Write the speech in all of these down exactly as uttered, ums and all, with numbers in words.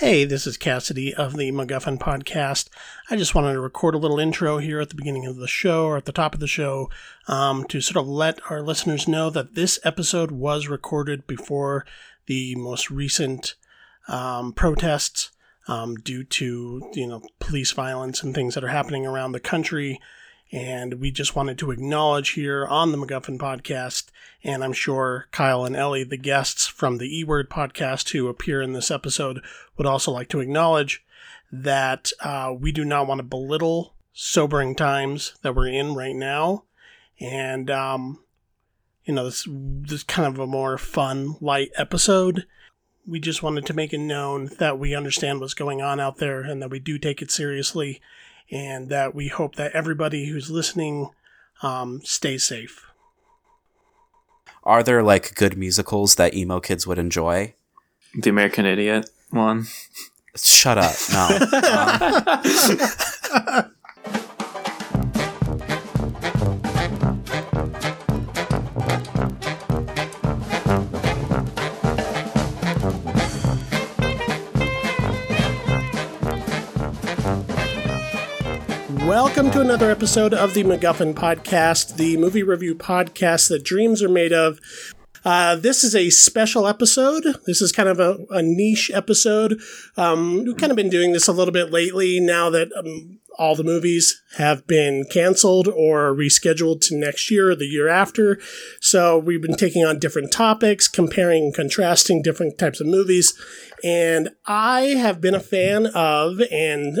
Hey, this is Cassidy of the MacGuffin Podcast. I just wanted to record a little intro here at the beginning of the show or at the top of the show um, to sort of let our listeners know that this episode was recorded before the most recent um, protests um, due to, you know, police violence and things that are happening around the country. And we just wanted to acknowledge here on the MacGuffin Podcast, and I'm sure Kyle and Ellie, the guests from the E-Word podcast who appear in this episode, would also like to acknowledge that uh, we do not want to belittle sobering times that we're in right now. And, um, you know, this, this is kind of a more fun, light episode. We just wanted to make it known that we understand what's going on out there and that we do take it seriously. And that we hope that everybody who's listening um, stays safe. Are there, like, good musicals that emo kids would enjoy? The American Idiot one? Shut up. No. um. Welcome to another episode of the MacGuffin Podcast, the movie review podcast that dreams are made of. Uh, this is a special episode. This is kind of a, a niche episode. Um, we've kind of been doing this a little bit lately now that um, all the movies have been canceled or rescheduled to next year or the year after. So we've been taking on different topics, comparing and contrasting different types of movies. And I have been a fan of and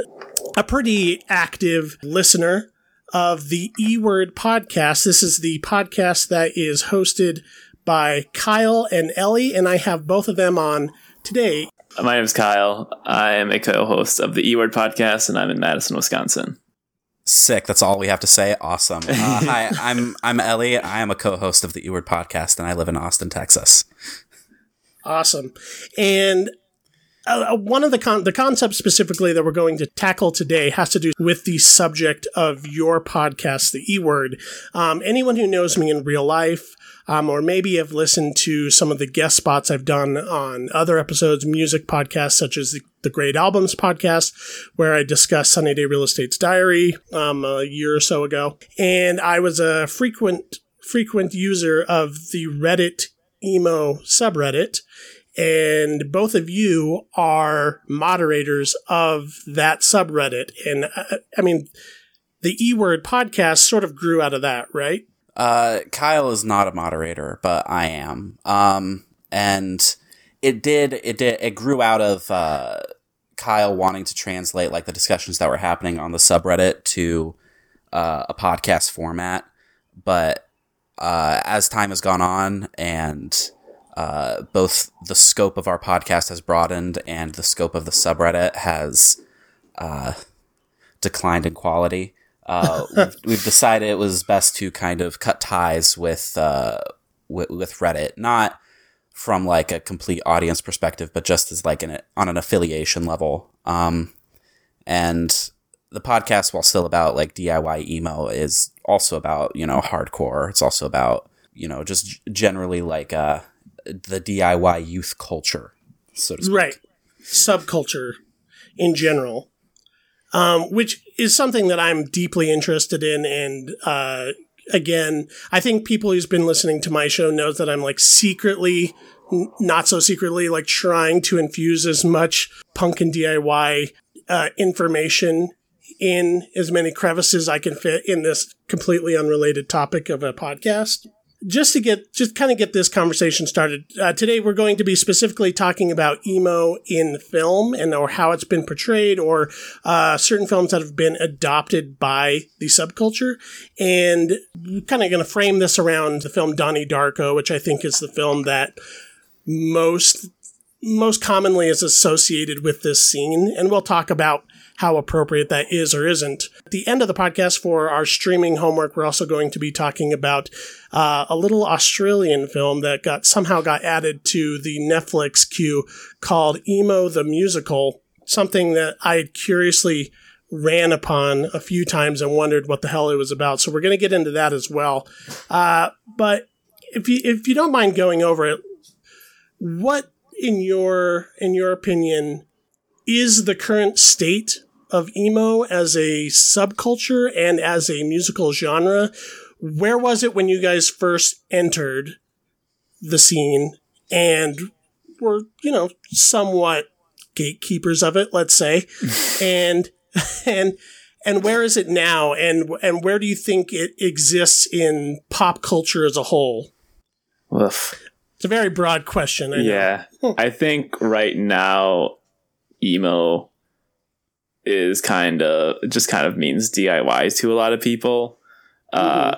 a pretty active listener of the E-Word podcast. This is the podcast that is hosted by Kyle and Ellie, and I have both of them on today. My name is Kyle. I am a co-host of the E-Word podcast, and I'm in Madison, Wisconsin. Sick. That's all we have to say. Awesome. Uh, hi, I'm I'm Ellie. I am a co-host of the E-Word podcast, and I live in Austin, Texas. Awesome. And Uh, one of the con- the concepts specifically that we're going to tackle today has to do with the subject of your podcast, the E-Word. Um, anyone who knows me in real life, um, or maybe have listened to some of the guest spots I've done on other episodes, music podcasts such as the, the Great Albums podcast, where I discussed Sunny Day Real Estate's Diary um, a year or so ago, and I was a frequent frequent user of the Reddit emo subreddit. And both of you are moderators of that subreddit. And uh, I mean, the E-Word podcast sort of grew out of that, right? Uh, Kyle is not a moderator, but I am. Um, and it did, it did, it grew out of uh, Kyle wanting to translate like the discussions that were happening on the subreddit to uh, a podcast format. But uh, as time has gone on and Uh, both the scope of our podcast has broadened and the scope of the subreddit has uh, declined in quality. Uh, we've, we've decided it was best to kind of cut ties with, uh, with with Reddit, not from like a complete audience perspective, but just as like an, on an affiliation level. Um, and the podcast, while still about like D I Y emo, is also about, you know, hardcore. It's also about, you know, just generally like uh the D I Y youth culture, so to speak. Right. Subculture in general, um, which is something that I'm deeply interested in. And uh, again, I think people who's been listening to my show knows that I'm like secretly, n- not so secretly, like trying to infuse as much punk and D I Y uh, information in as many crevices I can fit in this completely unrelated topic of a podcast. Just to get, just kind of get this conversation started, uh, today we're going to be specifically talking about emo in film and or how it's been portrayed or uh, certain films that have been adopted by the subculture. And we're kind of going to frame this around the film Donnie Darko, which I think is the film that most, most commonly is associated with this scene. And we'll talk about how appropriate that is or isn't. At the end of the podcast for our streaming homework, we're also going to be talking about uh, a little Australian film that got somehow got added to the Netflix queue called Emo the Musical, something that I had curiously ran upon a few times and wondered what the hell it was about. So we're going to get into that as well. Uh, but if you if you don't mind going over it, what in your in your opinion is the current state of emo as a subculture and as a musical genre. Where was it when you guys first entered the scene and were, you know, somewhat gatekeepers of it, let's say, and and and where is it now, and and where do you think it exists in pop culture as a whole? Oof. It's a very broad question. I yeah, know. I think right now emo is kind of just kind of means D I Y to a lot of people. Mm-hmm. Uh,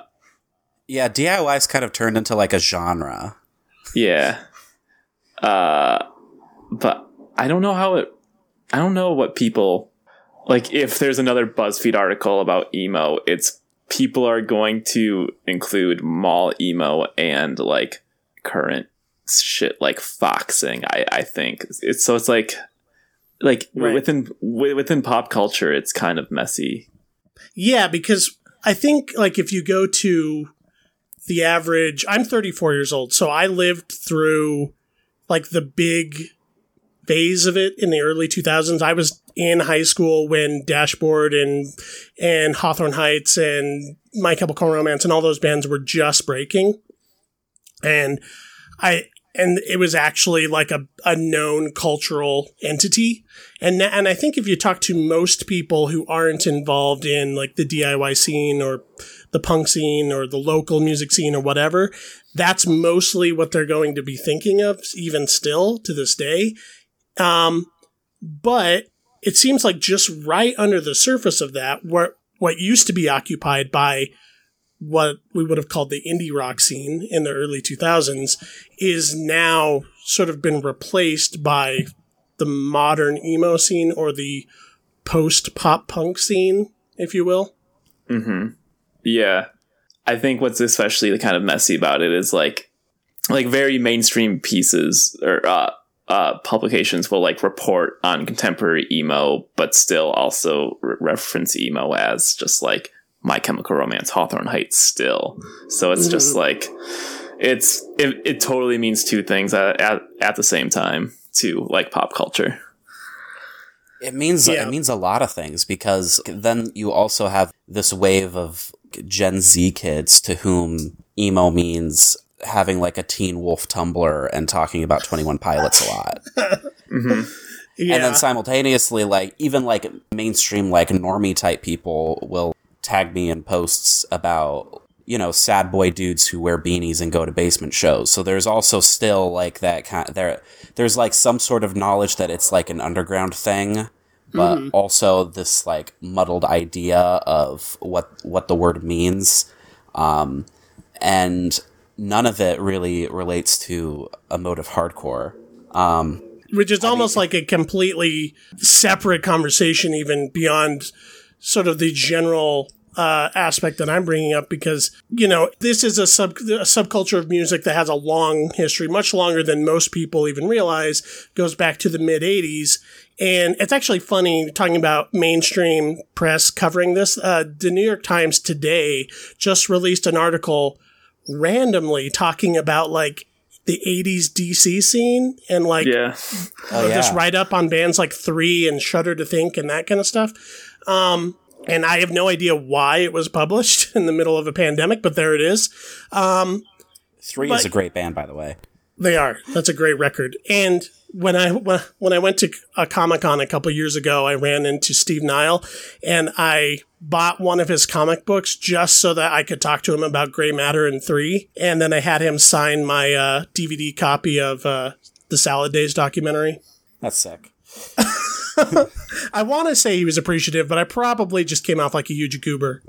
yeah, D I Y's kind of turned into like a genre. Yeah, uh, but. I don't know how it, I don't know what people, like if there's another BuzzFeed article about emo, it's people are going to include mall emo and like current shit like foxing, I, I think. It's, so it's like, like right. within, w- within pop culture, it's kind of messy. Yeah, because I think like if you go to the average, I'm thirty-four years old, so I lived through like the big phase of it in the early two thousands. I was in high school when Dashboard and and Hawthorne Heights and My Chemical Romance and all those bands were just breaking, and I and it was actually like a, a known cultural entity. And and I think if you talk to most people who aren't involved in like the D I Y scene or the punk scene or the local music scene or whatever, that's mostly what they're going to be thinking of, even still to this day. Um, but it seems like just right under the surface of that, what, what used to be occupied by what we would have called the indie rock scene in the early two thousands is now sort of been replaced by the modern emo scene or the post-pop punk scene, if you will. Mm-hmm. Yeah. I think what's especially kind of messy about it is like, like very mainstream pieces or, uh, Uh, publications will like report on contemporary emo, but still also re- reference emo as just like My Chemical Romance, Hawthorne Heights still. So it's just like, it's, it, it totally means two things at, at, at the same time to like pop culture. It means, yeah. It means a lot of things, because then you also have this wave of Gen Z kids to whom emo means having like a Teen Wolf Tumblr and talking about twenty-one Pilots a lot. Mm-hmm. Yeah. And then simultaneously, like even like mainstream, like normie type people will tag me in posts about, you know, sad boy dudes who wear beanies and go to basement shows. So there's also still like that kind of, there, there's like some sort of knowledge that it's like an underground thing, but mm-hmm. also this like muddled idea of what, what the word means. Um, and, None of it really relates to emotive hardcore. Um, Which is I almost mean, like a completely separate conversation, even beyond sort of the general uh, aspect that I'm bringing up, because, you know, this is a, sub- a subculture of music that has a long history, much longer than most people even realize, goes back to the mid-eighties. And it's actually funny talking about mainstream press covering this. Uh, the New York Times today just released an article randomly talking about like the eighties D C scene and like yeah. oh, yeah. this write up on bands like Three and Shudder to Think and that kind of stuff. Um, and I have no idea why it was published in the middle of a pandemic, but there it is. Um, Three is a great band, by the way. They are. That's a great record. And when I when I went to a Comic-Con a couple years ago, I ran into Steve Nile and I bought one of his comic books just so that I could talk to him about Grey Matter and Three. And then I had him sign my uh, D V D copy of uh, the Salad Days documentary. That's sick. I want to say he was appreciative, but I probably just came off like a huge goober.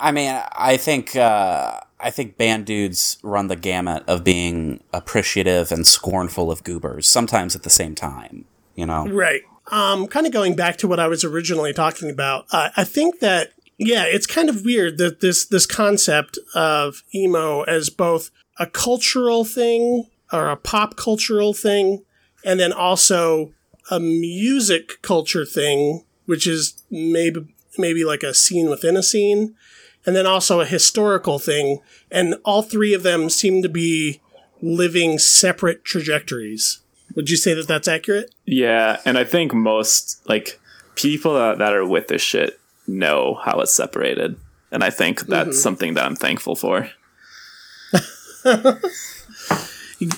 I mean, I think uh, I think band dudes run the gamut of being appreciative and scornful of goobers, sometimes at the same time, you know? Right. Um, kind of going back to what I was originally talking about, uh, I think that, yeah, it's kind of weird that this this concept of emo as both a cultural thing or a pop cultural thing and then also a music culture thing, which is maybe maybe like a scene within a scene, and then also a historical thing. And all three of them seem to be living separate trajectories. Would you say that that's accurate? Yeah, and I think most like people that, that are with this shit know how it's separated, and I think that's mm-hmm. something that I'm thankful for.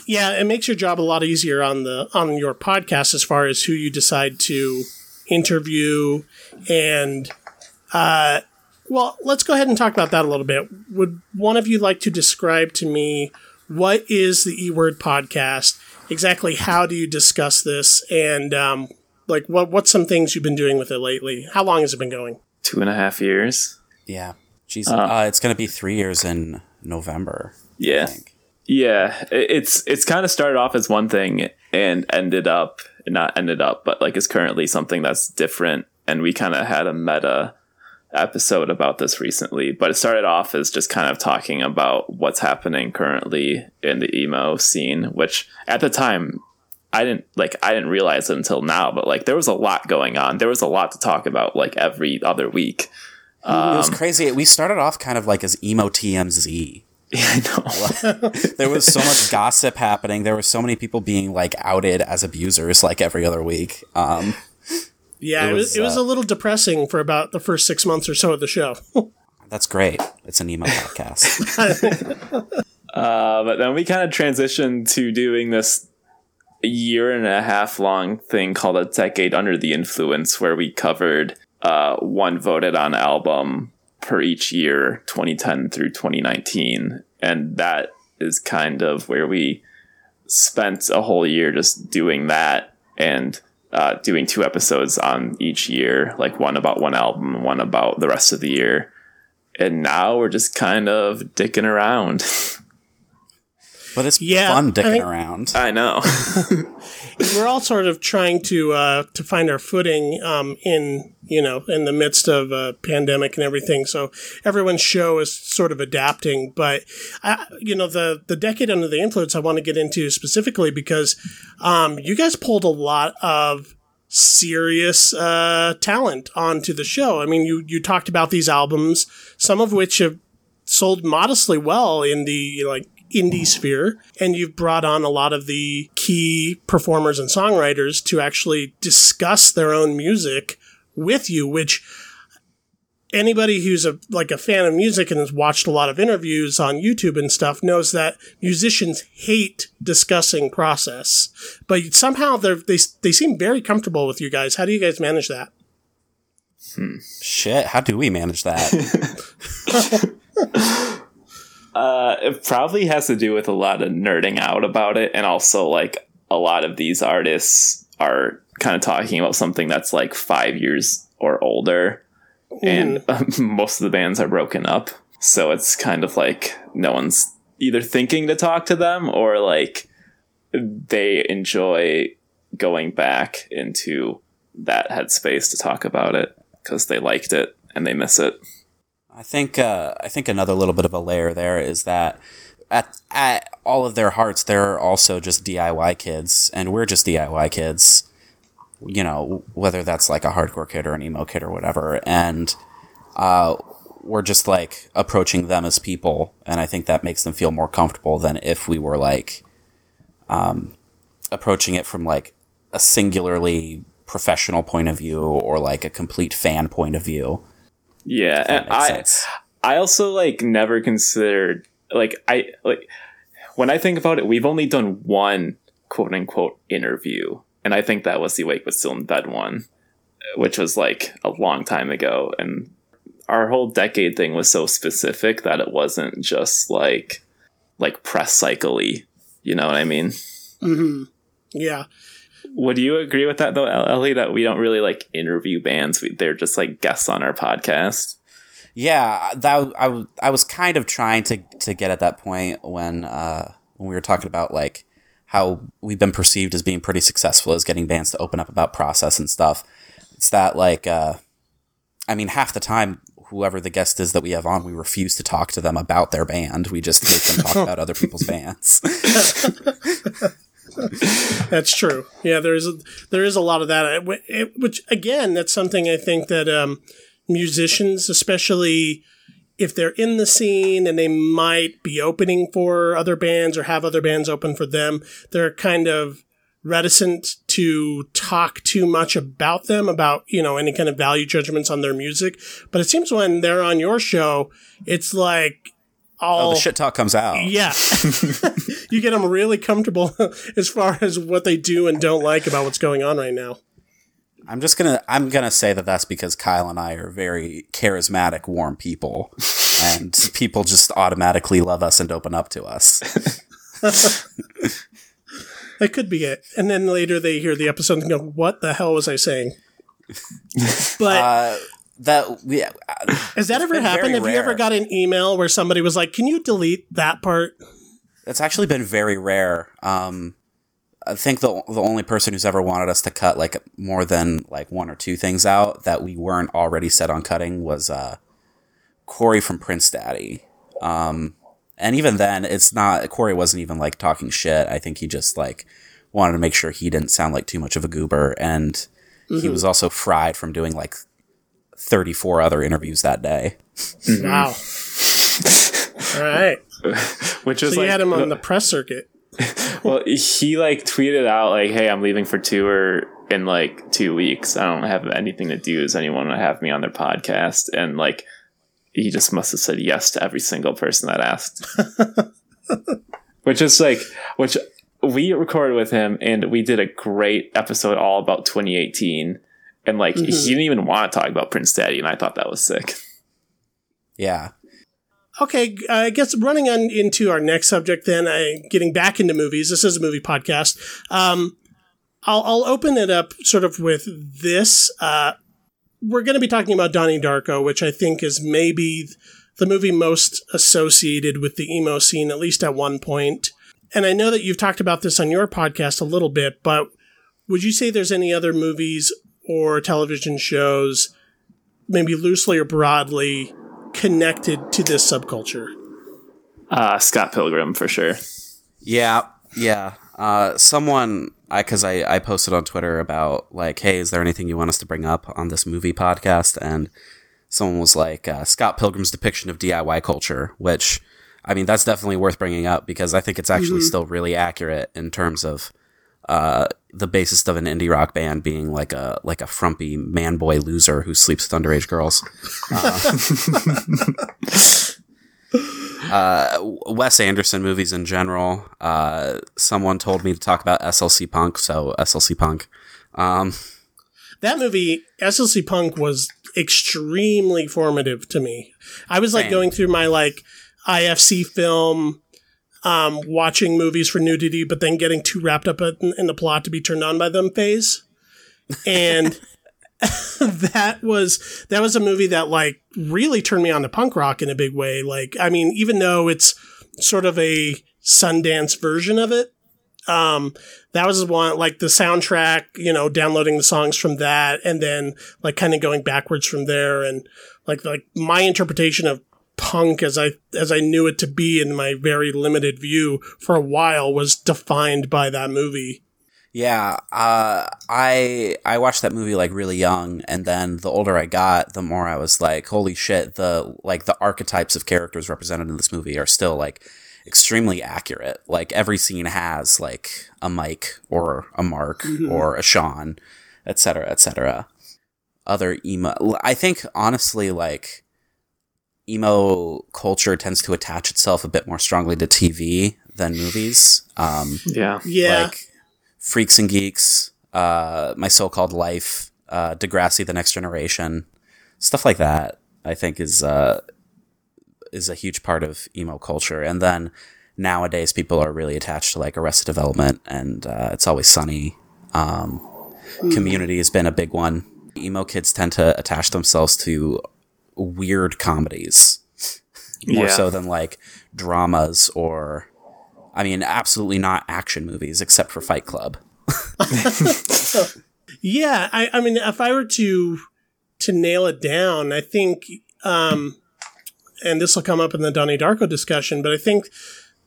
Yeah, it makes your job a lot easier on the on your podcast as far as who you decide to interview, and uh, well, let's go ahead and talk about that a little bit. Would one of you like to describe to me what is the E-Word podcast? Exactly, how do you discuss this, and um, like what what's some things you've been doing with it lately? How long has it been going? Two and a half years. Yeah, jeez, uh, uh, it's going to be three years in November. Yeah. I think. Yeah, it's it's kind of started off as one thing and ended up, not ended up, but like it's currently something that's different. And we kind of had a meta episode about this recently, but it started off as just kind of talking about what's happening currently in the emo scene, which at the time I didn't like, I didn't realize it until now, but like there was a lot going on. There was a lot to talk about like every other week. Um, it was crazy. We started off kind of like as emo T M Z. Yeah, I know. There was so much gossip happening. There were so many people being like outed as abusers like every other week. Um, yeah, it was, it was, it was uh, a little depressing for about the first six months or so of the show. That's great. It's an emo podcast. uh, but then we kind of transitioned to doing this year and a half long thing called A Decade Under the Influence, where we covered uh, one voted on album per each year, twenty ten through twenty nineteen. And that is kind of where we spent a whole year just doing that and uh, doing two episodes on each year, like one about one album and one about the rest of the year. And now we're just kind of dicking around. But it's yeah, fun dicking I think, around. I know. We're all sort of trying to uh, to find our footing um, in you know in the midst of a pandemic and everything. So everyone's show is sort of adapting. But I, you know the the decade under the influence I want to get into specifically because um, you guys pulled a lot of serious uh, talent onto the show. I mean, you you talked about these albums, some of which have sold modestly well in the like. indie sphere, and you've brought on a lot of the key performers and songwriters to actually discuss their own music with you, which anybody who's a like a fan of music and has watched a lot of interviews on YouTube and stuff knows that musicians hate discussing process, but somehow they they they seem very comfortable with you guys. How do you guys manage that? Hmm. Shit, how do we manage that? Uh, it probably has to do with a lot of nerding out about it. And also like a lot of these artists are kind of talking about something that's like five years or older. Mm. And um, most of the bands are broken up. So it's kind of like no one's either thinking to talk to them or like they enjoy going back into that headspace to talk about it because they liked it and they miss it. I think uh, I think another little bit of a layer there is that at at all of their hearts, they're also just D I Y kids, and we're just D I Y kids, you know, whether that's like a hardcore kid or an emo kid or whatever. And uh, we're just like approaching them as people, and I think that makes them feel more comfortable than if we were like um, approaching it from like a singularly professional point of view or like a complete fan point of view. Yeah, and I sense. I also like never considered like I like when I think about it, we've only done one quote unquote interview, and I think that was the Wake But Still in Bed one, which was like a long time ago. And our whole decade thing was so specific that it wasn't just like like press cycle-y. You know what I mean? Mm-hmm. Yeah. Would you agree with that, though, Ellie, that we don't really, like, interview bands? We, they're just, like, guests on our podcast? Yeah, that I, I was kind of trying to, to get at that point when uh, when we were talking about, like, how we've been perceived as being pretty successful as getting bands to open up about process and stuff. It's that, like, uh, I mean, half the time, whoever the guest is that we have on, we refuse to talk to them about their band. We just make them talk about other people's bands. That's true. Yeah, there is a, there is a lot of that. It, it, which again, that's something I think that um, musicians, especially if they're in the scene and they might be opening for other bands or have other bands open for them, they're kind of reticent to talk too much about them, about, you know, any kind of value judgments on their music. But it seems when they're on your show, it's like all... Oh, the shit talk comes out. Yeah. You get them really comfortable as far as what they do and don't like about what's going on right now. I'm just going to, I'm going to say that that's because Kyle and I are very charismatic, warm people, and people just automatically love us and open up to us. That could be it. And then later they hear the episode and go, what the hell was I saying? But uh, that, yeah. Has that ever happened? Have rare. You ever got an email where somebody was like, can you delete that part? That's actually been very rare. Um, I think the the only person who's ever wanted us to cut like more than like one or two things out that we weren't already set on cutting was uh, Corey from Prince Daddy. Um, and even then, it's not Corey wasn't even like talking shit. I think he just like wanted to make sure he didn't sound like too much of a goober. And mm-hmm. he was also fried from doing like thirty-four other interviews that day. Wow. All right. Which is so you like, had him on the press circuit. Well, he like tweeted out like, hey, I'm leaving for tour in like two weeks. I don't have anything to do. Does anyone want to have me on their podcast? And like, he just must have said yes to every single person that asked. Which is like, which we recorded with him and we did a great episode all about twenty eighteen. And like, mm-hmm. he didn't even want to talk about Prince Daddy. And I thought that was sick. Yeah. Okay, I guess running on into our next subject then, I, getting back into movies. This is a movie podcast. Um, I'll, I'll open it up sort of with this. Uh, we're going to be talking about Donnie Darko, which I think is maybe the movie most associated with the emo scene, at least at one point. And I know that you've talked about this on your podcast a little bit, but would you say there's any other movies or television shows, maybe loosely or broadly, connected to this subculture? Uh, Scott Pilgrim, for sure. Yeah, yeah. Uh, someone, I because I, I posted on Twitter about, like, hey, is there anything you want us to bring up on this movie podcast? And someone was like, uh, Scott Pilgrim's depiction of D I Y culture, which, I mean, that's definitely worth bringing up because I think it's actually mm-hmm. still really accurate in terms of uh, the basis of an indie rock band being like a like a frumpy man-boy loser who sleeps with underage girls. Uh, uh, Wes Anderson movies in general. Uh, someone told me to talk about S L C Punk, so S L C Punk. Um, that movie, S L C Punk, was extremely formative to me. I was like same. going through my like I F C film... Um, watching movies for nudity, but then getting too wrapped up in, in the plot to be turned on by them phase. And that was, that was a movie that like really turned me on to punk rock in a big way. Like, I mean, even though it's sort of a Sundance version of it, um, that was one, like the soundtrack, you know, downloading the songs from that and then like kind of going backwards from there. And like, like my interpretation of punk as I as I knew it to be in my very limited view for a while was defined by that movie. Yeah, uh, I I watched that movie like really young, and then the older I got, the more I was like, holy shit, the like the archetypes of characters represented in this movie are still like extremely accurate. Like every scene has like a Mike or a Mark mm-hmm. or a Sean, et cetera, et cetera. Other emo, I think honestly, like. Emo culture tends to attach itself a bit more strongly to T V than movies. Um, yeah. Yeah. Like Freaks and Geeks, uh, My So-Called Life, uh, Degrassi, The Next Generation, stuff like that, I think is, uh, is a huge part of emo culture. And then nowadays people are really attached to like Arrested Development and, uh, It's Always Sunny. Um, mm. Community has been a big one. Emo kids tend to attach themselves to weird comedies more yeah. so than like dramas or I mean absolutely not action movies except for Fight Club. Yeah, I, I mean if I were to to nail it down, I think um and this will come up in the Donnie Darko discussion, but I think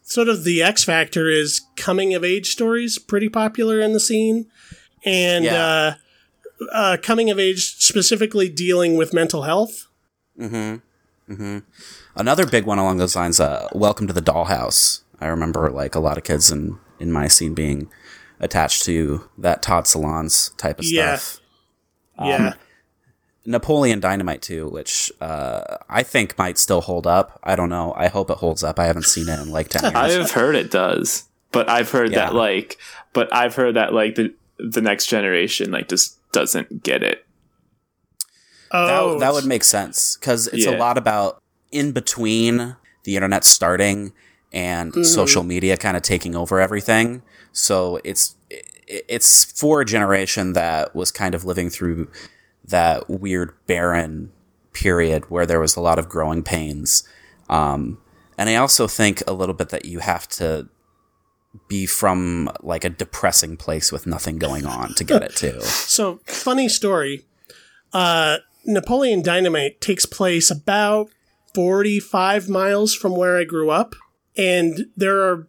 sort of the X factor is coming of age stories, pretty popular in the scene. And yeah. uh uh coming of age specifically dealing with mental health. Mm-hmm. Mm-hmm. Another big one along those lines, uh, Welcome to the Dollhouse. I remember like a lot of kids in, in my scene being attached to that Todd Salons type of yeah. stuff. Um, yeah. Napoleon Dynamite too, which uh, I think might still hold up. I don't know. I hope it holds up. I haven't seen it in like ten years. I've heard it does, but I've heard yeah. that like, but I've heard that like the the next generation like just doesn't get it. Oh, that, that would make sense because it's yeah. a lot about in between the internet starting and mm-hmm. social media kind of taking over everything. So it's it's for a generation that was kind of living through that weird barren period where there was a lot of growing pains. Um, and I also think a little bit that you have to be from like a depressing place with nothing going on to get it too. So funny story. Uh, Napoleon Dynamite takes place about forty-five miles from where I grew up. And there are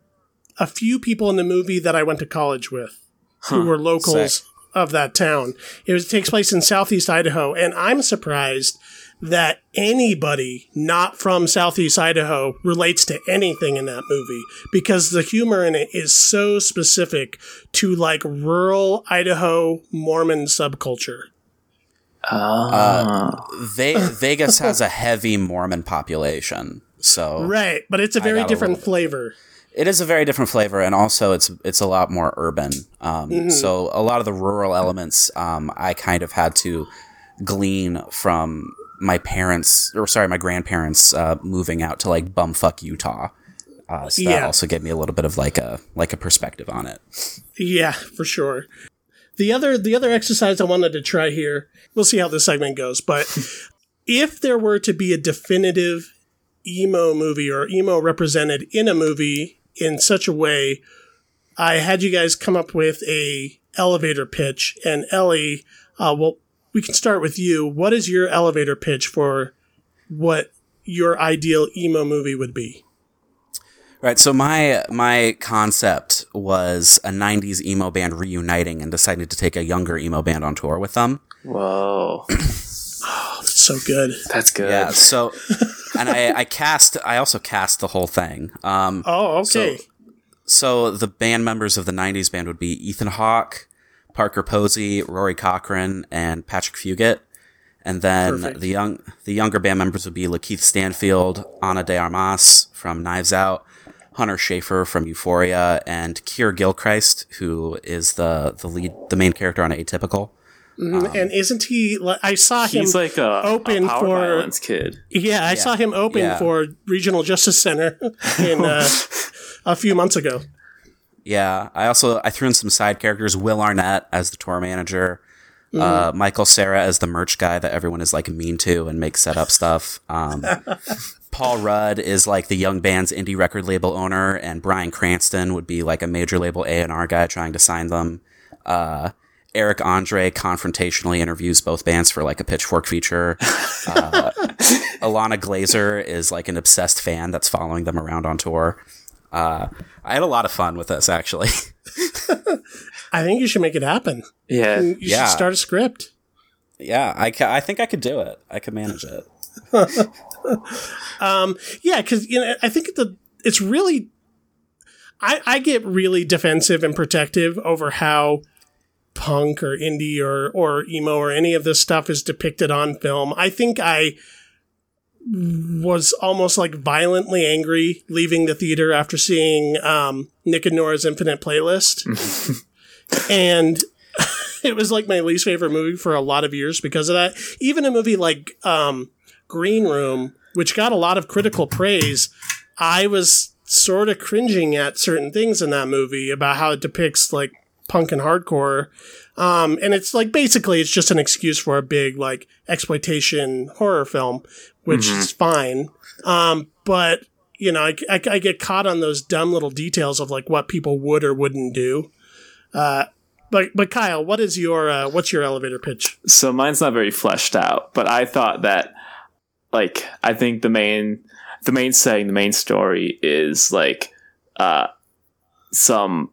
a few people in the movie that I went to college with huh, who were locals sick. Of that town. It, was, it takes place in Southeast Idaho. And I'm surprised that anybody not from Southeast Idaho relates to anything in that movie because the humor in it is so specific to like rural Idaho Mormon subculture. Uh, they, Vegas has a heavy Mormon population, so right, but it's a very different a flavor. It is a very different flavor, and also it's it's a lot more urban. Um, mm-hmm. So a lot of the rural elements, um, I kind of had to glean from my parents, or sorry, my grandparents uh, moving out to like bumfuck Utah. Uh, so that yeah. also gave me a little bit of like a like a perspective on it. Yeah, for sure. The other the other exercise I wanted to try here, we'll see how this segment goes, but if there were to be a definitive emo movie or emo represented in a movie in such a way, I had you guys come up with a elevator pitch. And Ellie, uh, well, we can start with you. What is your elevator pitch for what your ideal emo movie would be? Right, so my my concept was a nineties emo band reuniting and decided to take a younger emo band on tour with them. Whoa. Oh, that's so good. That's good. Yeah, so, and I, I cast, I also cast the whole thing. Um, oh, okay. So, so the band members of the nineties band would be Ethan Hawke, Parker Posey, Rory Cochrane, and Patrick Fugit. And then Perfect. the young the younger band members would be Lakeith Stanfield, Ana de Armas from Knives Out, Hunter Schafer from Euphoria, and Keir Gilchrist, who is the the lead, the main character on Atypical. Um, and isn't he? I saw him he's like a, open a power for violence kid. Yeah, I yeah. saw him open yeah. for Regional Justice Center in uh, a few months ago. Yeah, I also I threw in some side characters: Will Arnett as the tour manager, mm. uh, Michael Cera as the merch guy that everyone is like mean to and makes set up stuff. Um, Paul Rudd is like the young band's indie record label owner, and Bryan Cranston would be like a major label A and R guy trying to sign them. Uh, Eric Andre confrontationally interviews both bands for like a Pitchfork feature. Uh, Alana Glazer is like an obsessed fan that's following them around on tour. Uh, I had a lot of fun with this, actually. I think you should make it happen. Yeah. You should yeah. start a script. Yeah, I, ca- I think I could do it. I could manage it. um, yeah, because you know, I think the it's really. I, I get really defensive and protective over how punk or indie or or emo or any of this stuff is depicted on film. I think I was almost like violently angry leaving the theater after seeing um, Nick and Nora's Infinite Playlist, and it was like my least favorite movie for a lot of years because of that. Even a movie like. Um, Green Room, which got a lot of critical praise, I was sort of cringing at certain things in that movie about how it depicts like punk and hardcore. Um, and it's like basically it's just an excuse for a big like exploitation horror film, which mm-hmm. is fine. Um, but, you know, I, I, I get caught on those dumb little details of like what people would or wouldn't do. Uh, But, but Kyle, what is your uh, what's your elevator pitch? So mine's not very fleshed out, but I thought that. Like, I think the main, the main setting, the main story is like, uh, some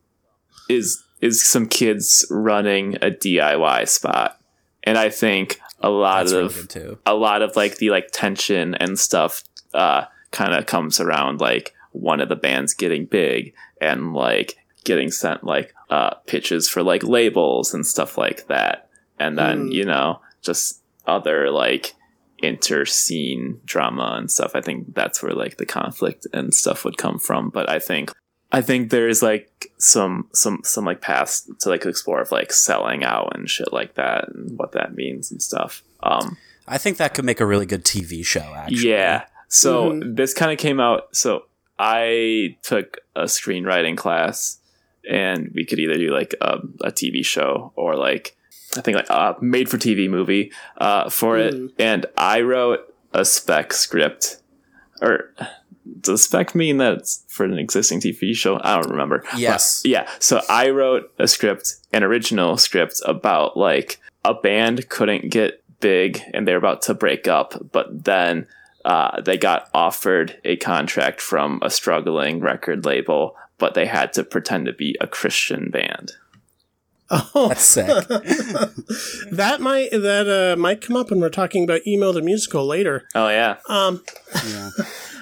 is is some kids running a D I Y spot, and I think a lot That's of really good too. a lot of like the like tension and stuff, uh, kind of comes around like one of the bands getting big and like getting sent like uh, pitches for like labels and stuff like that. And then, mm. you know, just other like inter-scene drama and stuff. I think that's where like the conflict and stuff would come from. But I think I think there is like some some some like paths to like explore of like selling out and shit like that and what that means and stuff. Um, I think that could make a really good T V show, actually. Yeah. So mm-hmm. this kind of came out. So I took a screenwriting class, and we could either do like a, a T V show or like I think like a made for T V movie uh, for mm. it. And I wrote a spec script. Or does spec mean that it's for an existing T V show? I don't remember. Yes. But yeah. So I wrote a script, an original script about like a band couldn't get big and they're about to break up. But then uh, they got offered a contract from a struggling record label, but they had to pretend to be a Christian band. Oh, that's sick. that might that uh, might come up when we're talking about Emo the Musical later. Oh yeah. Um, yeah.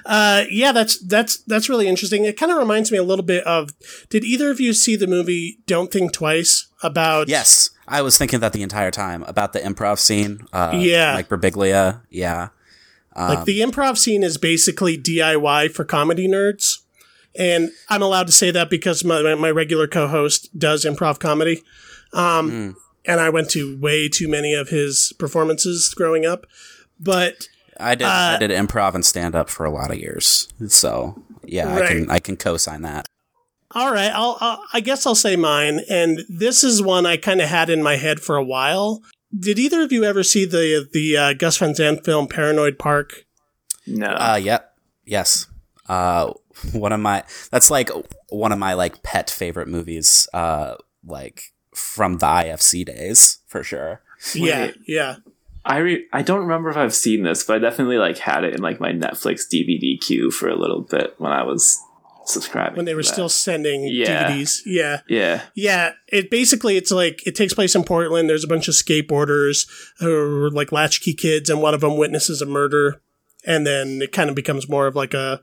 uh, yeah, that's that's that's really interesting. It kind of reminds me a little bit of. Did either of you see the movie Don't Think Twice about? Yes, I was thinking that the entire time about the improv scene. Uh, yeah, like Birbiglia. Yeah, um, like the improv scene is basically D I Y for comedy nerds. And I'm allowed to say that because my my regular co-host does improv comedy. Um, mm. And I went to way too many of his performances growing up. But I did, uh, I did improv and stand-up for a lot of years. So, yeah, right. I can I can co-sign that. All right. I'll, I'll, I guess I'll say mine. And this is one I kind of had in my head for a while. Did either of you ever see the the uh, Gus Van Sant film Paranoid Park? No. Uh, yeah. Yes. Uh One of my that's like one of my like pet favorite movies, uh, like from the I F C days for sure. Yeah, Wait, yeah. I re- I don't remember if I've seen this, but I definitely like had it in like my Netflix D V D queue for a little bit when I was subscribing. When they were still sending yeah. D V Ds, yeah, yeah, yeah. It basically it's like it takes place in Portland. There's a bunch of skateboarders who are like latchkey kids, and one of them witnesses a murder, and then it kind of becomes more of like a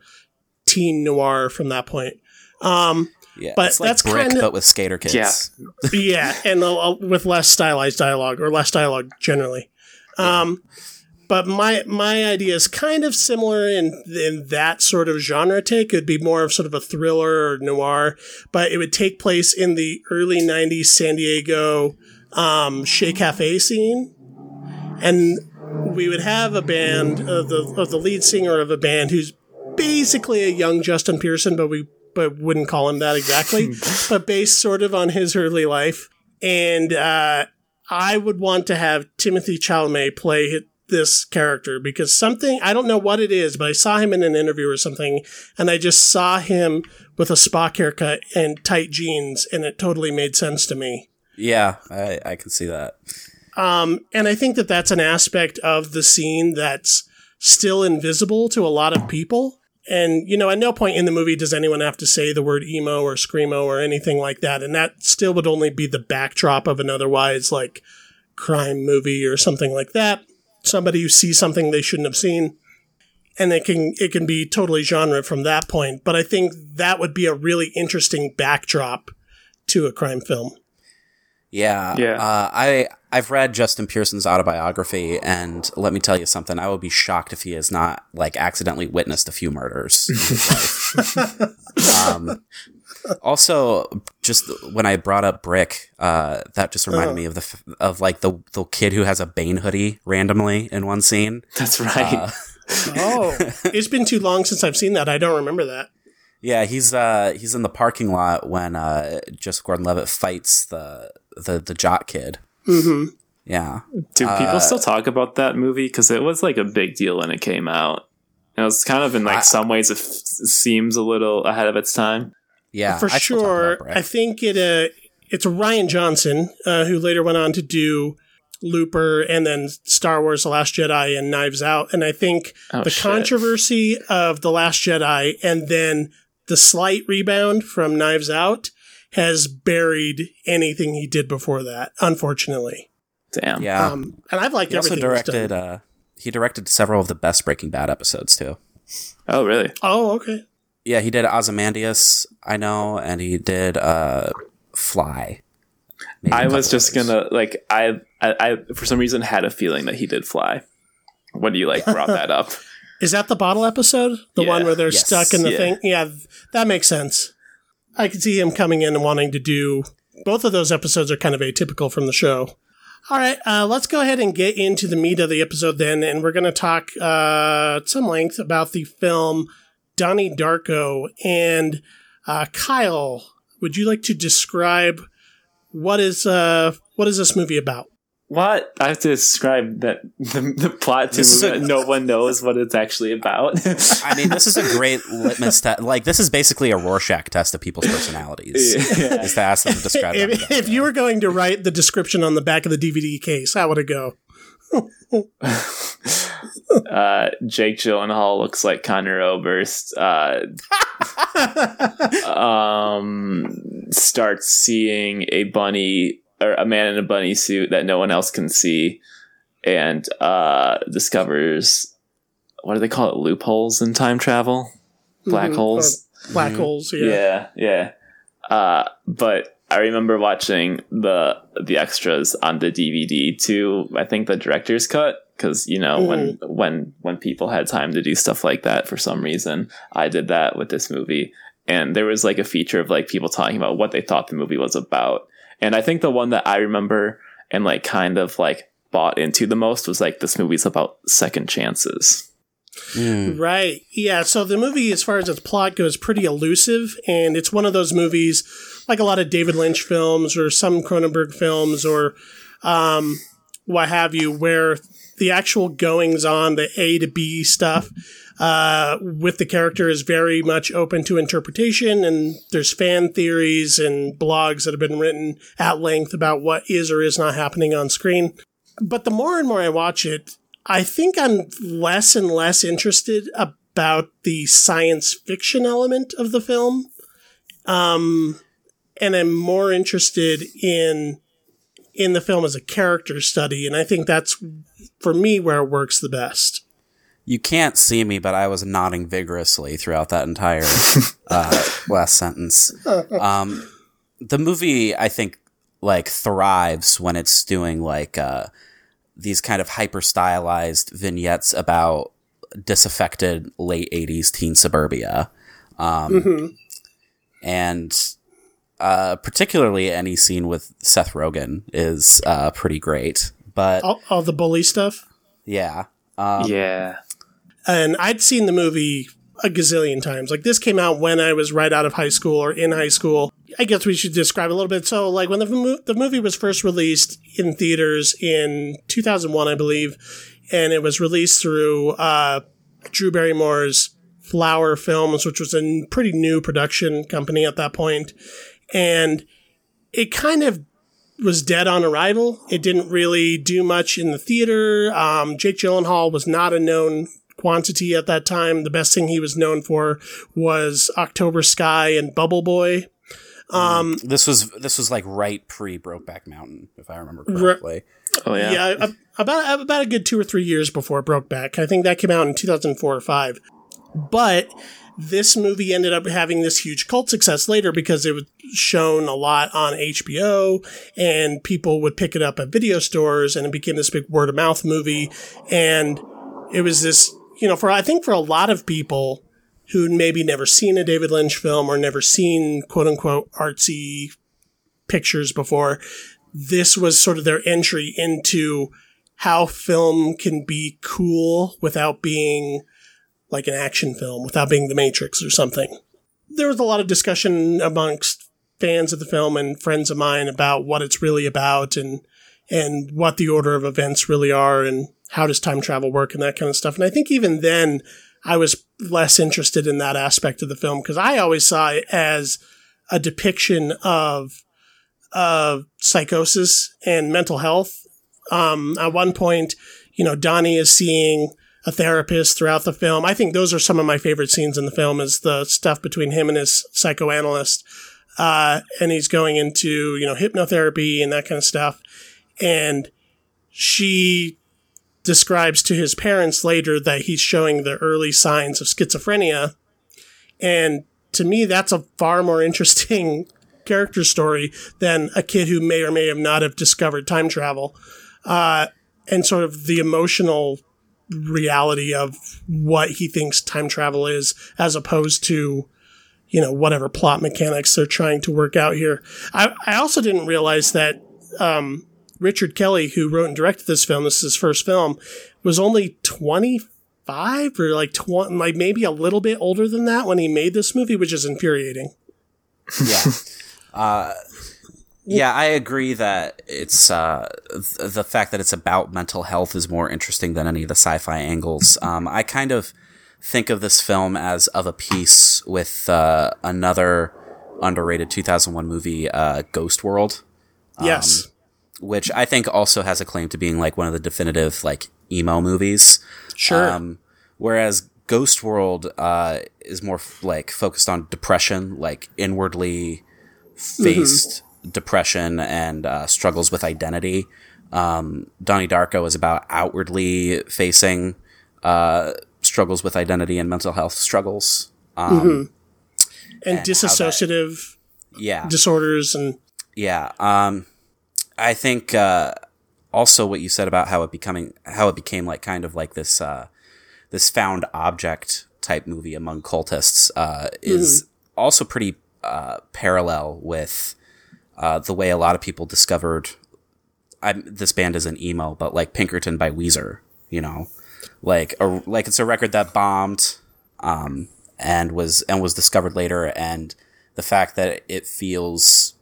teen noir from that point. Um, yeah, but it's like that's Brick, kinda, but with skater kids. Yeah, yeah and uh, with less stylized dialogue or less dialogue generally. Um, yeah. But my my idea is kind of similar in, in that sort of genre take. It would be more of sort of a thriller or noir, but it would take place in the early nineties San Diego um, Shea Cafe scene. And we would have a band, of the, of the lead singer of a band who's basically a young Justin Pearson, but we but wouldn't call him that exactly, but based sort of on his early life. And uh, I would want to have Timothée Chalamet play this character because something, I don't know what it is, but I saw him in an interview or something, and I just saw him with a Spock haircut and tight jeans, and it totally made sense to me. Yeah, I, I can see that. Um, and I think that that's an aspect of the scene that's still invisible to a lot of people. And, you know, at no point in the movie does anyone have to say the word emo or screamo or anything like that. And that still would only be the backdrop of an otherwise, like, crime movie or something like that. Somebody who sees something they shouldn't have seen. And it can it can be totally genre from that point. But I think that would be a really interesting backdrop to a crime film. Yeah. yeah. Uh, I, I've read Justin Pearson's autobiography, and let me tell you something. I would be shocked if he has not, like, accidentally witnessed a few murders in his life. um, also, just when I brought up Brick, uh, that just reminded oh. me of, the f- of like, the, the kid who has a Bane hoodie randomly in one scene. That's right. Uh, oh. It's been too long since I've seen that. I don't remember that. Yeah, he's uh, he's in the parking lot when uh, Joseph Gordon-Levitt fights the the, the jock kid. Mm-hmm. Yeah. Do uh, people still talk about that movie? Because it was like a big deal when it came out. And it was kind of in like I, some ways it f- seems a little ahead of its time. Yeah, for I sure. I think it uh, it's Rian Johnson uh, who later went on to do Looper and then Star Wars The Last Jedi and Knives Out. And I think oh, the shit. controversy of The Last Jedi and then the slight rebound from Knives Out has buried anything he did before that, unfortunately. Damn. Yeah. Um, and I've liked he everything also directed, he's done. Uh, he directed several of the best Breaking Bad episodes, too. Oh, really? Oh, okay. Yeah, he did Ozymandias, I know, and he did uh, Fly. Maybe I was just going to, like, I, I, I, for some reason, had a feeling that he did Fly when you, like, brought that up. Is that the bottle episode? The yeah. one where they're yes. stuck in the yeah. thing? Yeah, that makes sense. I could see him coming in and wanting to do... Both of those episodes are kind of atypical from the show. All right, uh, let's go ahead and get into the meat of the episode then, and we're going to talk uh, at some length about the film Donnie Darko. And uh, Kyle, would you like to describe what is uh, what is this movie about? What? I have to describe that the, the plot to this movie, a, that no one knows what it's actually about. I mean, this is a great litmus test. Like, this is basically a Rorschach test of people's personalities. Yeah. Is to ask them to describe it. If, if you were going to write the description on the back of the D V D case, how would it go? uh, Jake Gyllenhaal looks like Connor Oberst. Uh, um, starts seeing a bunny... or a man in a bunny suit that no one else can see, and uh, discovers, what do they call it? Loopholes in time travel? Black mm-hmm. holes? Or black mm-hmm. holes, yeah. Yeah, yeah. Uh, but I remember watching the the extras on the D V D to, I think, the director's cut, because, you know, mm-hmm. when, when, when people had time to do stuff like that for some reason, I did that with this movie. And there was, like, a feature of, like, people talking about what they thought the movie was about. And I think the one that I remember and, like, kind of, like, bought into the most was, like, this movie's about second chances. Mm. Right. Yeah. So the movie, as far as its plot goes, pretty elusive. And it's one of those movies, like a lot of David Lynch films or some Cronenberg films or um, what have you, where the actual goings-on, the A to B stuff uh, with the character is very much open to interpretation, and there's fan theories and blogs that have been written at length about what is or is not happening on screen. But the more and more I watch it, I think I'm less and less interested about the science fiction element of the film, um, and I'm more interested in... in the film as a character study, and I think that's, for me, where it works the best. You can't see me, but I was nodding vigorously throughout that entire uh, last sentence. Um, the movie, I think, like, thrives when it's doing, like, uh, these kind of hyper-stylized vignettes about disaffected late eighties teen suburbia. Um, mm-hmm. And... Uh, particularly any scene with Seth Rogen is uh, pretty great. But all, all the bully stuff? Yeah. Um, yeah. And I'd seen the movie a gazillion times. Like, this came out when I was right out of high school or in high school. I guess we should describe a little bit. So, like, when the, mo- the movie was first released in theaters in two thousand one, I believe, and it was released through uh, Drew Barrymore's Flower Films, which was a n- pretty new production company at that point. And it kind of was dead on arrival. It didn't really do much in the theater. Um, Jake Gyllenhaal was not a known quantity at that time. The best thing he was known for was October Sky and Bubble Boy. Um, mm. This was this was like right pre Brokeback Mountain, if I remember correctly. Re- oh yeah, yeah, about about a good two or three years before Brokeback. I think that came out in two thousand four or five. But this movie ended up having this huge cult success later because it was shown a lot on H B O, and people would pick it up at video stores, and it became this big word of mouth movie. And it was this, you know, for, I think for a lot of people who'd maybe never seen a David Lynch film or never seen quote unquote artsy pictures before, this was sort of their entry into how film can be cool without being like an action film, without being The Matrix or something. There was a lot of discussion amongst fans of the film and friends of mine about what it's really about and and what the order of events really are and how does time travel work and that kind of stuff. And I think even then I was less interested in that aspect of the film because I always saw it as a depiction of of psychosis and mental health. Um, at one point, you know, Donnie is seeing a therapist throughout the film. I think those are some of my favorite scenes in the film is the stuff between him and his psychoanalyst. Uh, and he's going into, you know, hypnotherapy and that kind of stuff. And she describes to his parents later that he's showing the early signs of schizophrenia. And to me, that's a far more interesting character story than a kid who may or may have not have discovered time travel, uh, and sort of the emotional reality of what he thinks time travel is, as opposed to, you know, whatever plot mechanics they're trying to work out here. I, I also didn't realize that um, Richard Kelly, who wrote and directed this film, this is his first film, was only twenty-five or like twenty, like maybe a little bit older than that when he made this movie, which is infuriating. Yeah. Uh, yeah, I agree that it's uh, th- the fact that it's about mental health is more interesting than any of the sci-fi angles. Um, I kind of think of this film as of a piece with uh, another underrated two thousand one movie, uh, Ghost World. Um, yes. Which I think also has a claim to being like one of the definitive like emo movies. Sure. Um, whereas Ghost World uh, is more f- like focused on depression, like inwardly faced mm-hmm. depression and uh, struggles with identity. Um, Donnie Darko is about outwardly facing uh, struggles with identity and mental health struggles. Um, mm-hmm. and, and disassociative that, yeah. disorders. and Yeah. Um, I think uh, also what you said about how it becoming how it became like kind of like this uh, this found object type movie among cultists uh, is mm-hmm. also pretty Uh, parallel with uh, the way a lot of people discovered I'm, this band isn't emo, but like Pinkerton by Weezer, you know, like a, like it's a record that bombed um, and was and was discovered later, and the fact that it feels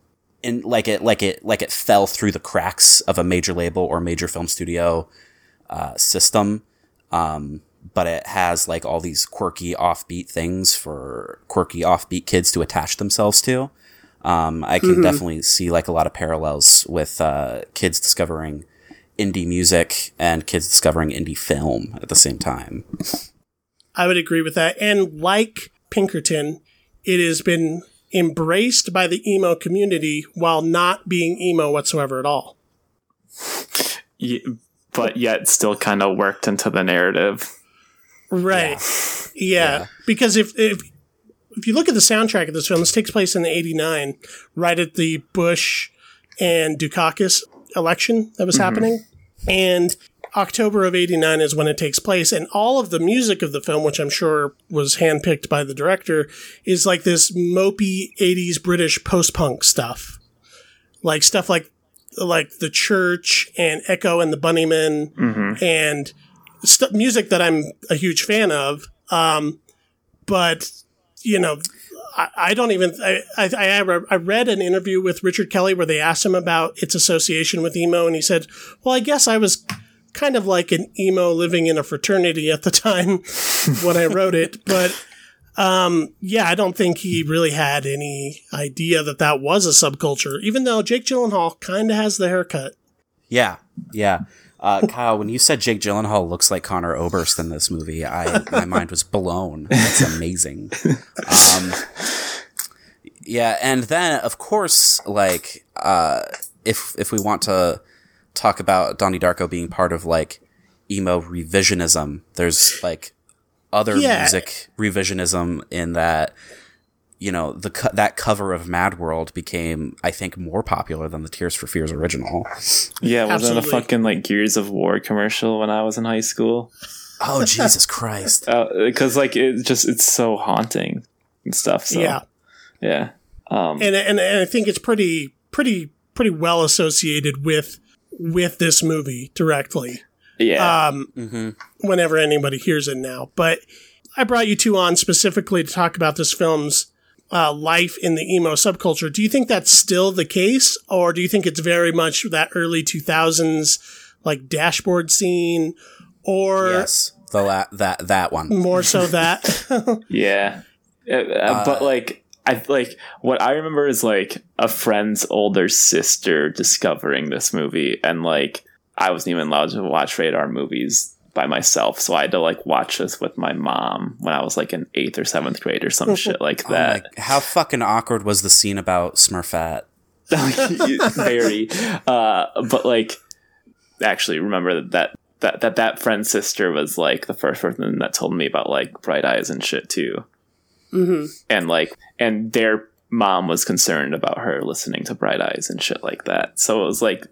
in like it like it like it fell through the cracks of a major label or major film studio uh, system. Um, but it has like all these quirky offbeat things for quirky offbeat kids to attach themselves to. Um, I can mm-hmm. definitely see like a lot of parallels with uh, kids discovering indie music and kids discovering indie film at the same time. I would agree with that. And like Pinkerton, it has been embraced by the emo community while not being emo whatsoever at all. Yeah, but yet still kind of worked into the narrative. Right. Yeah. Yeah. yeah. Because if, if if you look at the soundtrack of this film, this takes place in eighty-nine, right at the Bush and Dukakis election that was mm-hmm. happening. And October of eighty-nine is when it takes place. And all of the music of the film, which I'm sure was handpicked by the director, is like this mopey eighties British post-punk stuff. Like stuff like like The Church and Echo and the Bunnymen mm-hmm. and St- music that I'm a huge fan of, um, but, you know, I, I don't even I, – I, I, I read an interview with Richard Kelly where they asked him about its association with emo, and he said, well, I guess I was kind of like an emo living in a fraternity at the time when I wrote it. But, um, yeah, I don't think he really had any idea that that was a subculture, even though Jake Gyllenhaal kind of has the haircut. Yeah, yeah. Uh, Kyle, when you said Jake Gyllenhaal looks like Connor Oberst in this movie, I my mind was blown. That's amazing. Um, yeah, and then of course, like uh, if if we want to talk about Donnie Darko being part of like emo revisionism, there's like other yeah. music revisionism in that. You know, the co- that cover of Mad World became, I think, more popular than the Tears for Fears original. Yeah, was it a fucking, like, Gears of War commercial when I was in high school? Oh, Jesus Christ. Because, uh, like, it just, it's so haunting and stuff. So. Yeah. Yeah. Um, and, and and I think it's pretty, pretty, pretty well associated with, with this movie directly. Yeah. Um, mm-hmm. Whenever anybody hears it now. But I brought you two on specifically to talk about this film's Uh, life in the emo subculture. Do you think that's still the case, or do you think it's very much that early two thousands like Dashboard scene, or yes, the la- that that one more so that yeah, it, uh, uh, but like I like what I remember is like a friend's older sister discovering this movie, and like I wasn't even allowed to watch radar movies by myself, so I had to like watch this with my mom when I was like in eighth or seventh grade or some shit like that. Oh my, how fucking awkward was the scene about Smurfette? Very, uh, but like, actually, remember that that that that friend's sister was like the first person that told me about like Bright Eyes and shit too. Mm-hmm. And like, and their mom was concerned about her listening to Bright Eyes and shit like that. So it was like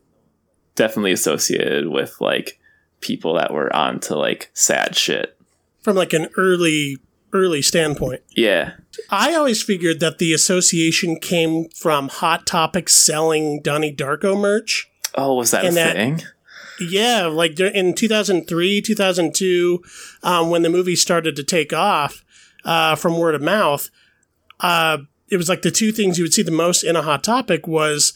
definitely associated with like people that were onto like sad shit from like an early, early standpoint. Yeah. I always figured that the association came from Hot Topic selling Donnie Darko merch. Oh, was that and a that, thing? Yeah, like in two thousand three, two thousand two, um, when the movie started to take off uh, from word of mouth, uh, it was like the two things you would see the most in a Hot Topic was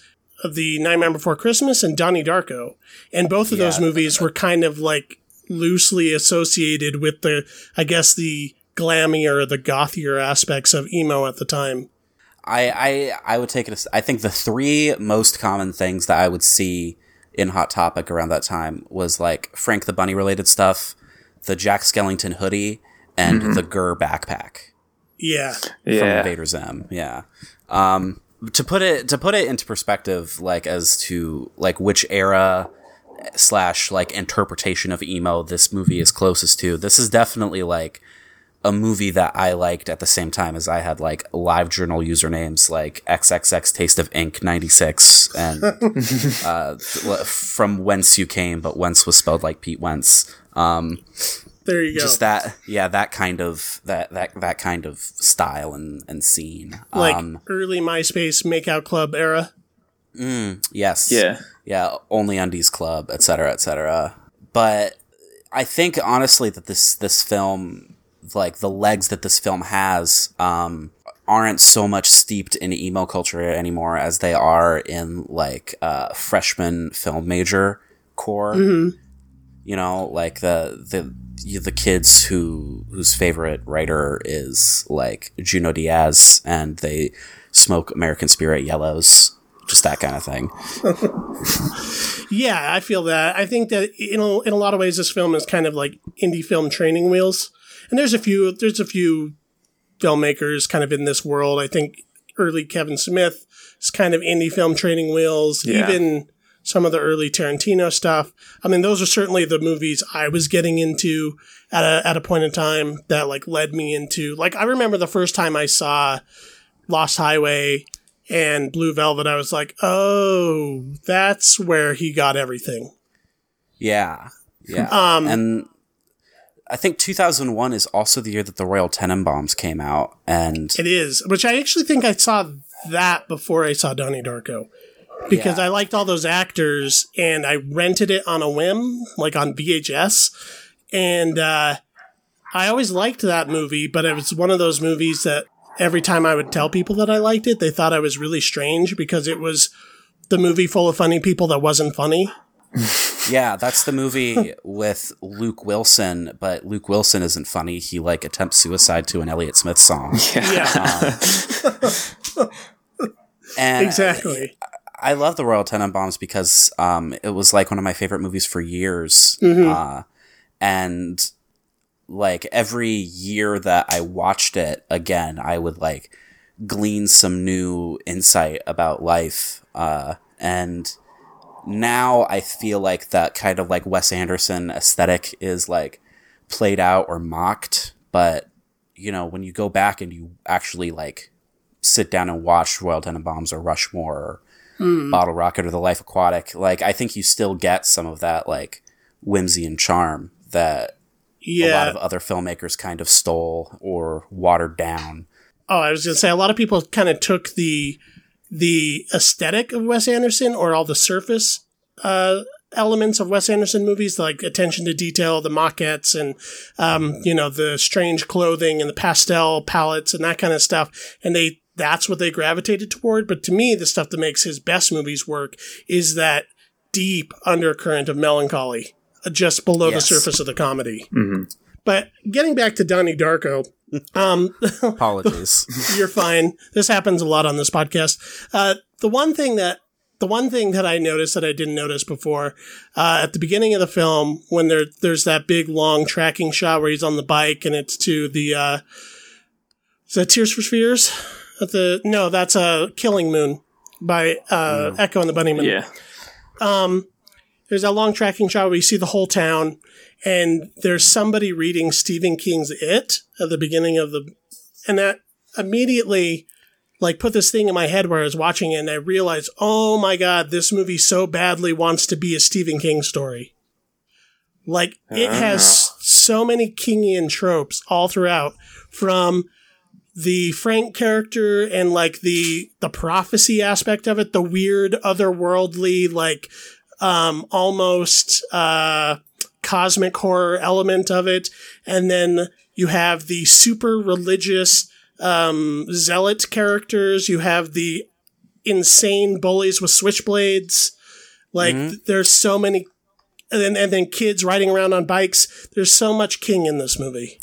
the Nightmare Before Christmas and Donnie Darko. And both of yeah, those movies were kind of like loosely associated with the, I guess, the glammier, the gothier aspects of emo at the time. I, I, I would take it as, I think the three most common things that I would see in Hot Topic around that time was like Frank the Bunny related stuff, the Jack Skellington hoodie, and mm-hmm. the Gurr backpack. Yeah. From yeah. Invader Zim. Yeah. Um, to put it, to put it into perspective, like as to like which era slash like interpretation of emo this movie is closest to, this is definitely like a movie that I liked at the same time as I had like live journal usernames like triple X Taste of Ink ninety-six and uh, From Whence You Came, but Wentz was spelled like Pete Wentz. Um, there you go. Just that, yeah, that kind of that that that kind of style and and scene, like um, early MySpace Makeout Club era. Mm, yes. Yeah. Yeah. OnlyUndies Club, et cetera, et cetera. But I think honestly that this this film. Like the legs that this film has um, aren't so much steeped in emo culture anymore as they are in like uh, freshman film major core. Mm-hmm. You know, like the the the kids who whose favorite writer is like Junot Diaz, and they smoke American Spirit yellows, just that kind of thing. Yeah, I feel that. I think that in a, in a lot of ways, this film is kind of like indie film training wheels. And there's a few, there's a few filmmakers kind of in this world. I think early Kevin Smith is kind of indie film training wheels, yeah. Even some of the early Tarantino stuff. I mean, those are certainly the movies I was getting into at a, at a point in time that like led me into, like, I remember the first time I saw Lost Highway and Blue Velvet, I was like, oh, that's where he got everything. Yeah. Yeah. Um, and, I think two thousand one is also the year that the Royal Tenenbaums came out, and it is, which I actually think I saw that before I saw Donnie Darko, because yeah. I liked all those actors, and I rented it on a whim, like on V H S, and uh, I always liked that movie, but it was one of those movies that every time I would tell people that I liked it, they thought I was really strange, because it was the movie full of funny people that wasn't funny. Yeah, that's the movie with Luke Wilson, but Luke Wilson isn't funny. He like attempts suicide to an Elliott Smith song. Yeah, um, and exactly. I, I love the Royal Tenenbaums because um, it was like one of my favorite movies for years, mm-hmm. uh, and like every year that I watched it again, I would like glean some new insight about life, uh, and. Now I feel like that kind of like Wes Anderson aesthetic is like played out or mocked. But, you know, when you go back and you actually like sit down and watch Royal Tenenbaums or Rushmore or mm. Bottle Rocket or The Life Aquatic, like I think you still get some of that like whimsy and charm that yeah. a lot of other filmmakers kind of stole or watered down. Oh, I was going to say a lot of people kind of took the... the aesthetic of Wes Anderson or all the surface uh, elements of Wes Anderson movies, like attention to detail, the maquettes and, um, you know, the strange clothing and the pastel palettes and that kind of stuff. And they that's what they gravitated toward. But to me, the stuff that makes his best movies work is that deep undercurrent of melancholy just below yes. the surface of the comedy. Mm-hmm. But getting back to Donnie Darko, Um, apologies. You're fine. This happens a lot on this podcast. Uh, the one thing that, the one thing that I noticed that I didn't notice before, uh, at the beginning of the film, when there, there's that big long tracking shot where he's on the bike and it's to the, uh, is that Tears for Fears? At the, no, that's a uh, Killing Moon by, uh, mm. Echo and the Bunnymen. Yeah. Um, there's that long tracking shot where you see the whole town and there's somebody reading Stephen King's It at the beginning of the, and that immediately like put this thing in my head where I was watching it and I realized, oh my God, this movie so badly wants to be a Stephen King story. Like it has so many Kingian tropes all throughout, from the Frank character and like the, the prophecy aspect of it, the weird otherworldly, like, um, almost, uh, cosmic horror element of it. And then you have the super religious, um, zealot characters. You have the insane bullies with switchblades. Like mm-hmm. there's so many, and then, and then kids riding around on bikes. There's so much King in this movie.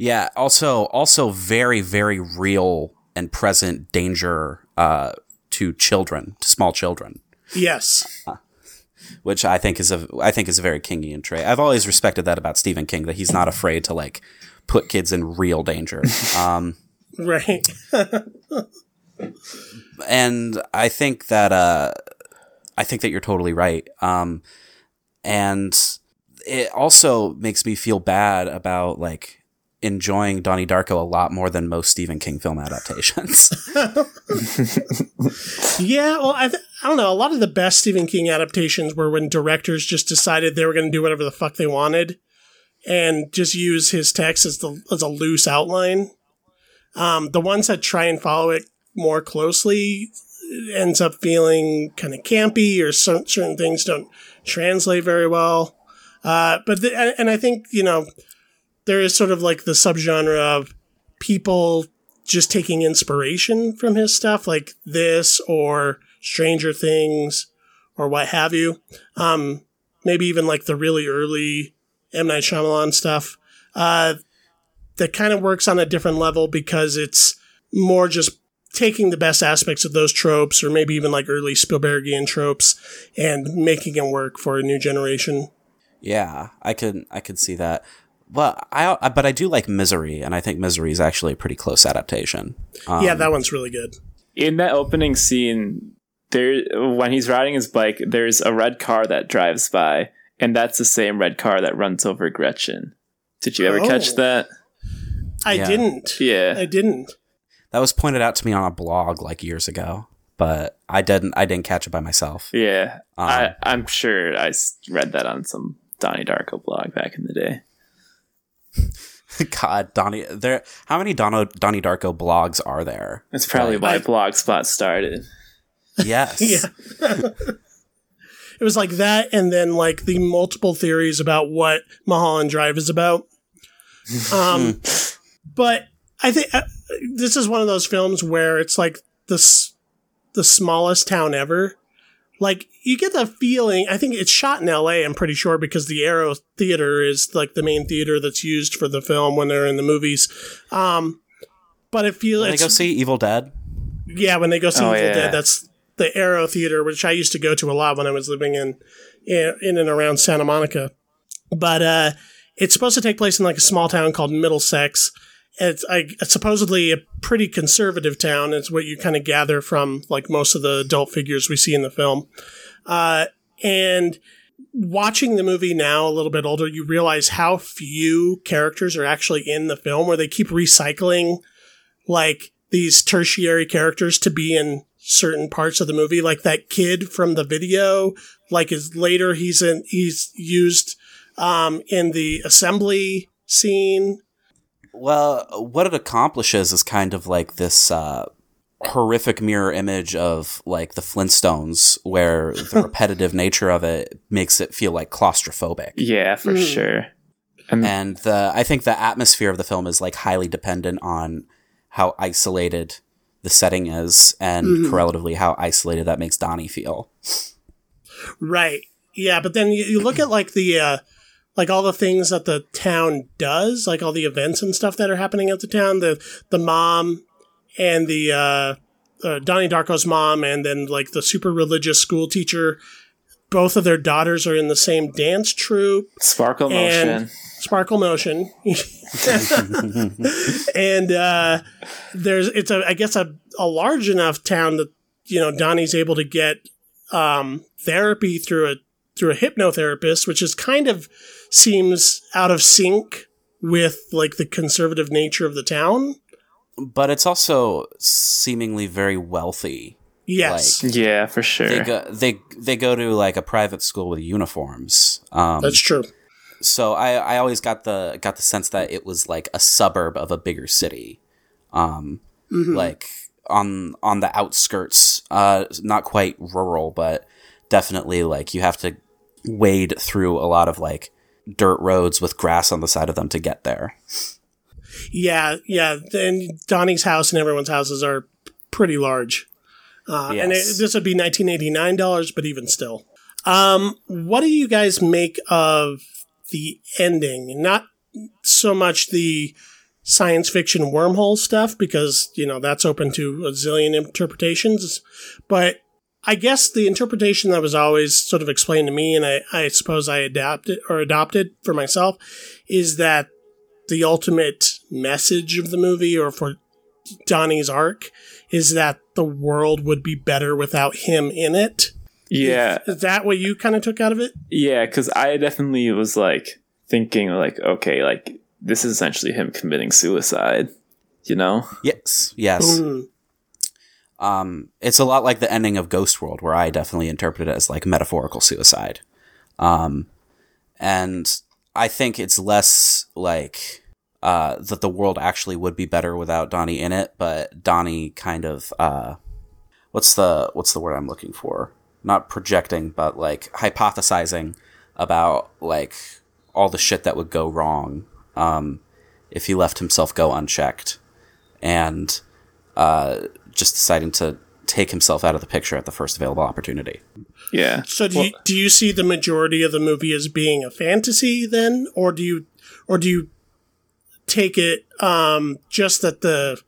Yeah, also also very, very real and present danger uh, to children, to small children. Yes. Uh, which I think is a I think is a very Kingian trait. I've always respected that about Stephen King, that he's not afraid to like put kids in real danger. Um, right. And I think that uh, I think that you're totally right. Um, and it also makes me feel bad about like enjoying Donnie Darko a lot more than most Stephen King film adaptations. Yeah, well, I, th- I don't know. A lot of the best Stephen King adaptations were when directors just decided they were going to do whatever the fuck they wanted and just use his text as the as a loose outline. Um, the ones that try and follow it more closely ends up feeling kind of campy, or some, certain things don't translate very well. Uh, but the, and I think, you know, there is sort of like the subgenre of people just taking inspiration from his stuff, like this or Stranger Things or what have you. Um, maybe even like the really early M. Night Shyamalan stuff uh, that kind of works on a different level because it's more just taking the best aspects of those tropes, or maybe even like early Spielbergian tropes, and making them work for a new generation. Yeah, I could, I could see that. Well, I but I do like Misery, and I think Misery is actually a pretty close adaptation. Um, yeah, that one's really good. In that opening scene, there when he's riding his bike, there's a red car that drives by, and that's the same red car that runs over Gretchen. Did you ever oh. catch that? I yeah. didn't. Yeah, I didn't. That was pointed out to me on a blog like years ago, but I didn't. I didn't catch it by myself. Yeah, um, I, I'm sure I read that on some Donnie Darko blog back in the day. God, Donnie, there. How many Dono, Donnie Darko blogs are there? That's probably why I, Blogspot started. Yes. Yeah. It was like that, and then like the multiple theories about what Mulholland Drive is about. Um, but I think uh, this is one of those films where it's like the the smallest town ever. Like, you get the feeling, I think it's shot in L A, I'm pretty sure, because the Arrow Theater is, like, the main theater that's used for the film when they're in the movies. Um, but I feel when it's... When they go see Evil Dead? Yeah, when they go see oh, Evil yeah. Dead, that's the Arrow Theater, which I used to go to a lot when I was living in in, in and around Santa Monica. But uh, it's supposed to take place in, like, a small town called Middlesex. It's, I, it's supposedly a pretty conservative town. It's what you kind of gather from like most of the adult figures we see in the film. Uh, and watching the movie now a little bit older, you realize how few characters are actually in the film, where they keep recycling like these tertiary characters to be in certain parts of the movie. Like that kid from the video, like is later he's in, he's used um, in the assembly scene. Well, what it accomplishes is kind of like this uh, horrific mirror image of like the Flintstones, where the repetitive nature of it makes it feel like claustrophobic. Yeah, for mm. sure. I'm- and the I think the atmosphere of the film is like highly dependent on how isolated the setting is, and mm. correlatively how isolated that makes Donnie feel. Right. Yeah, but then you, you look at like the... Uh, Like all the things that the town does, like all the events and stuff that are happening at the town, the the mom and the uh, uh, Donnie Darko's mom, and then like the super religious school teacher, both of their daughters are in the same dance troupe. Sparkle Motion. Sparkle Motion. And uh, there's it's a I guess a, a large enough town that, you know, Donnie's able to get um, therapy through a through a hypnotherapist, which is kind of seems out of sync with like the conservative nature of the town. But it's also seemingly very wealthy. Yes. Like, yeah, for sure. They go, they they go to like a private school with uniforms. Um, That's true. So I, I always got the got the sense that it was like a suburb of a bigger city, um, mm-hmm. like on on the outskirts, uh, not quite rural, but definitely like you have to wade through a lot of like dirt roads with grass on the side of them to get there. Yeah, yeah, and Donnie's house and everyone's houses are pretty large. Uh, yes. And it, this would be nineteen eighty-nine dollars, but even still. Um, what do you guys make of the ending? Not so much the science fiction wormhole stuff, because, you know, that's open to a zillion interpretations. But I guess the interpretation that was always sort of explained to me, and I, I suppose I adapted or adopted for myself, is that the ultimate message of the movie, or for Donnie's arc, is that the world would be better without him in it. Yeah. Is, is that what you kind of took out of it? Yeah, because I definitely was like thinking like, okay, like this is essentially him committing suicide, you know? Yes. Yes. Mm. Um, it's a lot like the ending of Ghost World, where I definitely interpret it as like metaphorical suicide. Um, and I think it's less like uh, that the world actually would be better without Donnie in it, but Donnie kind of uh, what's the what's the word I'm looking for? Not projecting, but like hypothesizing about like all the shit that would go wrong um, if he left himself go unchecked, and uh, just deciding to take himself out of the picture at the first available opportunity. Yeah. So do, well, you, do you see the majority of the movie as being a fantasy then, or do you, or do you take it um, just that the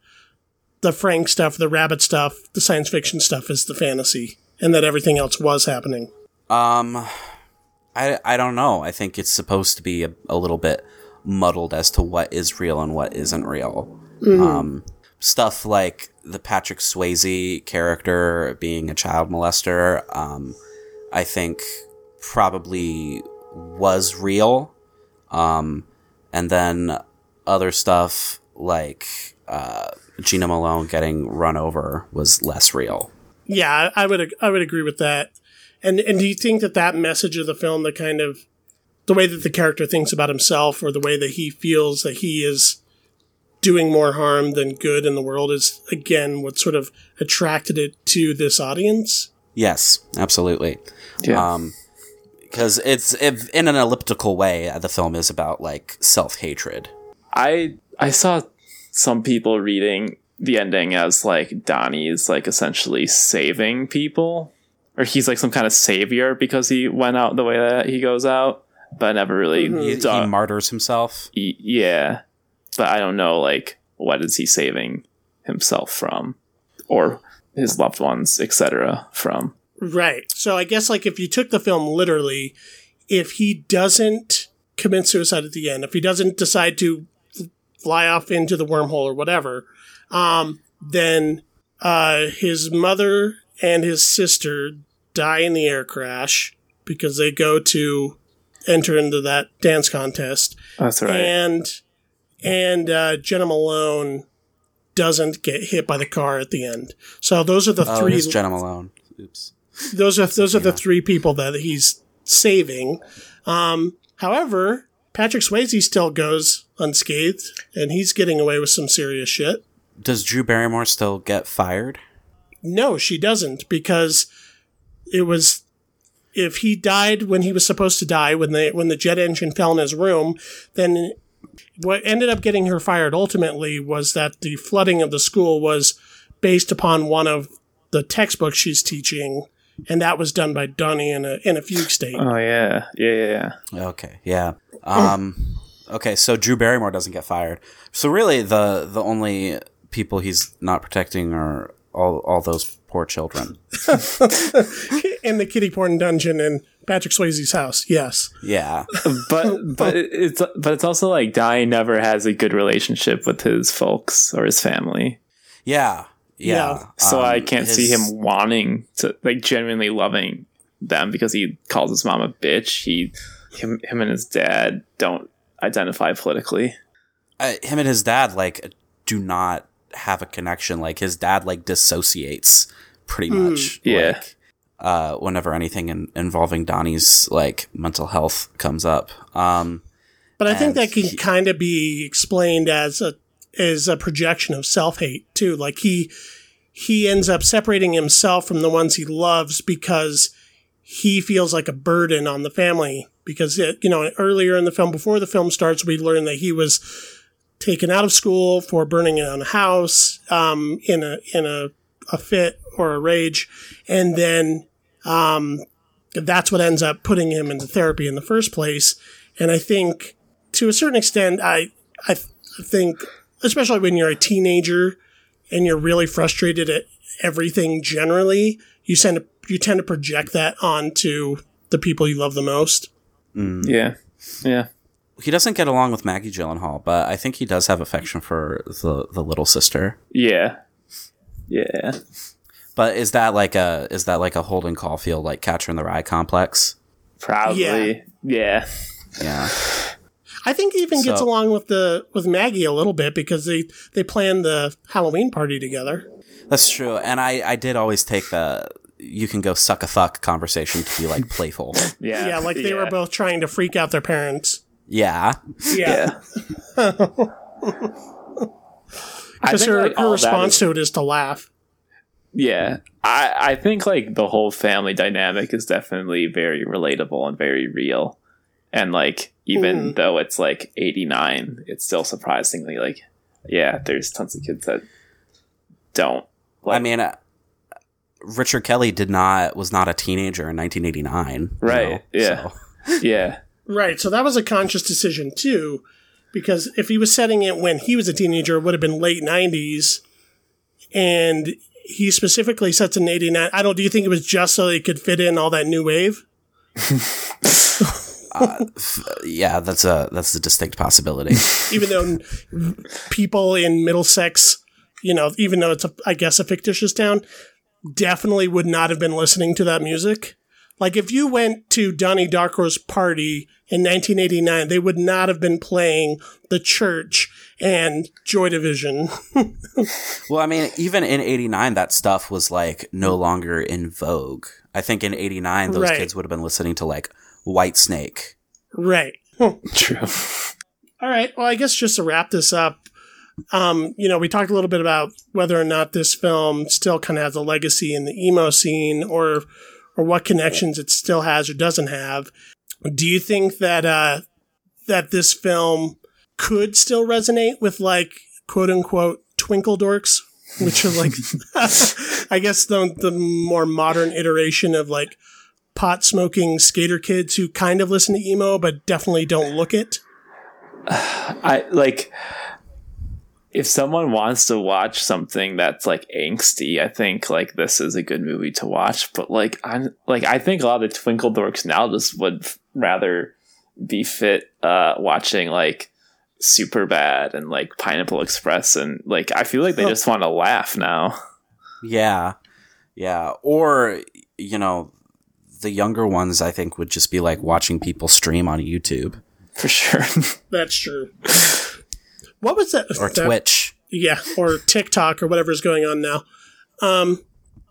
the Frank stuff, the rabbit stuff, the science fiction stuff is the fantasy, and that everything else was happening? Um, I I don't know. I think it's supposed to be a, a little bit muddled as to what is real and what isn't real. Mm-hmm. Um, stuff like the Patrick Swayze character being a child molester, um, I think probably was real. Um, and then other stuff like uh, Gina Malone getting run over was less real. Yeah, I would I would agree with that. And and do you think that that message of the film, the kind of the way that the character thinks about himself, or the way that he feels that he is doing more harm than good in the world, is again what sort of attracted it to this audience? Yes, absolutely. Yeah. Um, because it's it, in an elliptical way, the film is about like self-hatred. I I saw some people reading the ending as like Donnie is like essentially saving people, or he's like some kind of savior because he went out the way that he goes out, but never really mm-hmm. he, he martyrs himself. He, yeah. But I don't know, like, what is he saving himself from, or his loved ones, et cetera from? Right. So I guess, like, if you took the film literally, if he doesn't commit suicide at the end, if he doesn't decide to fly off into the wormhole or whatever, um, then uh, his mother and his sister die in the air crash because they go to enter into that dance contest. That's right. And... And uh, Jenna Malone doesn't get hit by the car at the end. So those are the oh, three. It is Jenna Malone. Oops. Those are those are yeah. the three people that he's saving. Um, however, Patrick Swayze still goes unscathed, and he's getting away with some serious shit. Does Drew Barrymore still get fired? No, she doesn't, because it was. If he died when he was supposed to die, when the when the jet engine fell in his room, then. What ended up getting her fired ultimately was that the flooding of the school was based upon one of the textbooks she's teaching, and that was done by Donnie in a in a fugue state. Oh yeah, yeah, yeah. yeah. Okay, yeah. Um, okay, so Drew Barrymore doesn't get fired. So really, the the only people he's not protecting are all all those poor children in the kiddie porn dungeon and. Patrick Swayze's house, yes, yeah, but but it's but it's also like Donnie never has a good relationship with his folks or his family. Yeah, yeah. yeah. So um, I can't his... see him wanting to like genuinely loving them, because he calls his mom a bitch. He, him, him and his dad don't identify politically. Uh, him and his dad like do not have a connection. Like his dad like dissociates pretty much. Mm, yeah. Like, uh, whenever anything in, involving Donnie's like mental health comes up. Um, but I think that can kind of be explained as a as a projection of self-hate too. Like he he ends up separating himself from the ones he loves because he feels like a burden on the family. Because, it, you know, earlier in the film, before the film starts, we learn that he was taken out of school for burning down a house um, in a in a, a fit or a rage. And then um, that's what ends up putting him into therapy in the first place. And I think, to a certain extent, I I think, especially when you're a teenager and you're really frustrated at everything generally, you tend to, you tend to project that onto the people you love the most. Mm. Yeah, yeah. He doesn't get along with Maggie Gyllenhaal, but I think he does have affection for the, the little sister. Yeah, yeah. But is that like a is that like a Holden Caulfield like Catcher in the Rye complex? Probably. Yeah. Yeah. yeah. I think he even so, gets along with the with Maggie a little bit because they they plan the Halloween party together. That's true, and I I did always take the. You can go suck a fuck conversation to be like playful. Yeah. Yeah. Like they yeah. were both trying to freak out their parents. Yeah. Yeah. yeah. I think her, like her response is, to it is to laugh. Yeah. I, I think like the whole family dynamic is definitely very relatable and very real. And like, even mm. though it's like eighty-nine, it's still surprisingly like, yeah, there's tons of kids that don't. Like, I mean, I, Richard Kelly did not was not a teenager in nineteen eighty-nine. Right. You know, yeah. So. Yeah. Right. So that was a conscious decision too, because if he was setting it when he was a teenager, it would have been late nineties. And he specifically sets an eighty-nine. I don't. Do you think it was just so they could fit in all that new wave? uh, yeah, that's a that's a distinct possibility. Even though people in Middlesex, you know, even though it's a, I guess a fictitious town. Definitely would not have been listening to that music. Like if you went to Donnie Darko's party in nineteen eighty-nine, they would not have been playing The Church and Joy Division. Well, I mean, even in eighty-nine, that stuff was like no longer in vogue. I think in eighty-nine, those right. kids would have been listening to like Whitesnake. Right. True. All right. Well, I guess just to wrap this up, Um, you know, we talked a little bit about whether or not this film still kind of has a legacy in the emo scene or or what connections it still has or doesn't have. Do you think that uh, that this film could still resonate with, like, quote-unquote twinkle dorks, which are, like, I guess the, the more modern iteration of, like, pot-smoking skater kids who kind of listen to emo but definitely don't look it? I, like... If someone wants to watch something that's like angsty, I think like this is a good movie to watch. But like I'm like I think a lot of the twinkle dorks now just would f- rather be fit uh, watching like Superbad and like Pineapple Express, and like I feel like they just want to laugh now. Yeah, yeah. Or you know, the younger ones I think would just be like watching people stream on YouTube for sure. That's true. What was that? Or that, Twitch. Yeah, or TikTok or whatever's going on now. Um,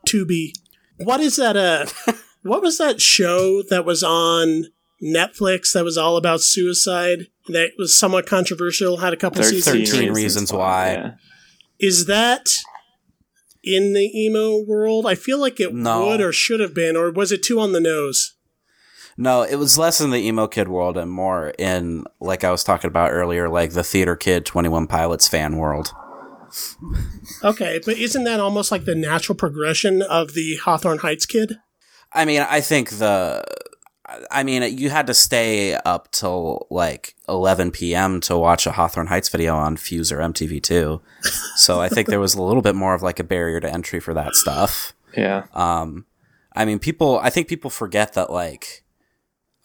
Tubi. What is that? Uh, what was that show that was on Netflix that was all about suicide that was somewhat controversial, had a couple seasons? thirteen Reasons Why. Yeah. Is that in the emo world? I feel like it no. would or should have been, or was it too on the nose? No, it was less in the emo kid world and more in, like I was talking about earlier, like the theater kid twenty-one Pilots fan world. Okay, but isn't that almost like the natural progression of the Hawthorne Heights kid? I mean, I think the... I mean, you had to stay up till like eleven p.m. to watch a Hawthorne Heights video on Fuse or M T V two. So I think there was a little bit more of like a barrier to entry for that stuff. Yeah. Um, I mean, people... I think people forget that like...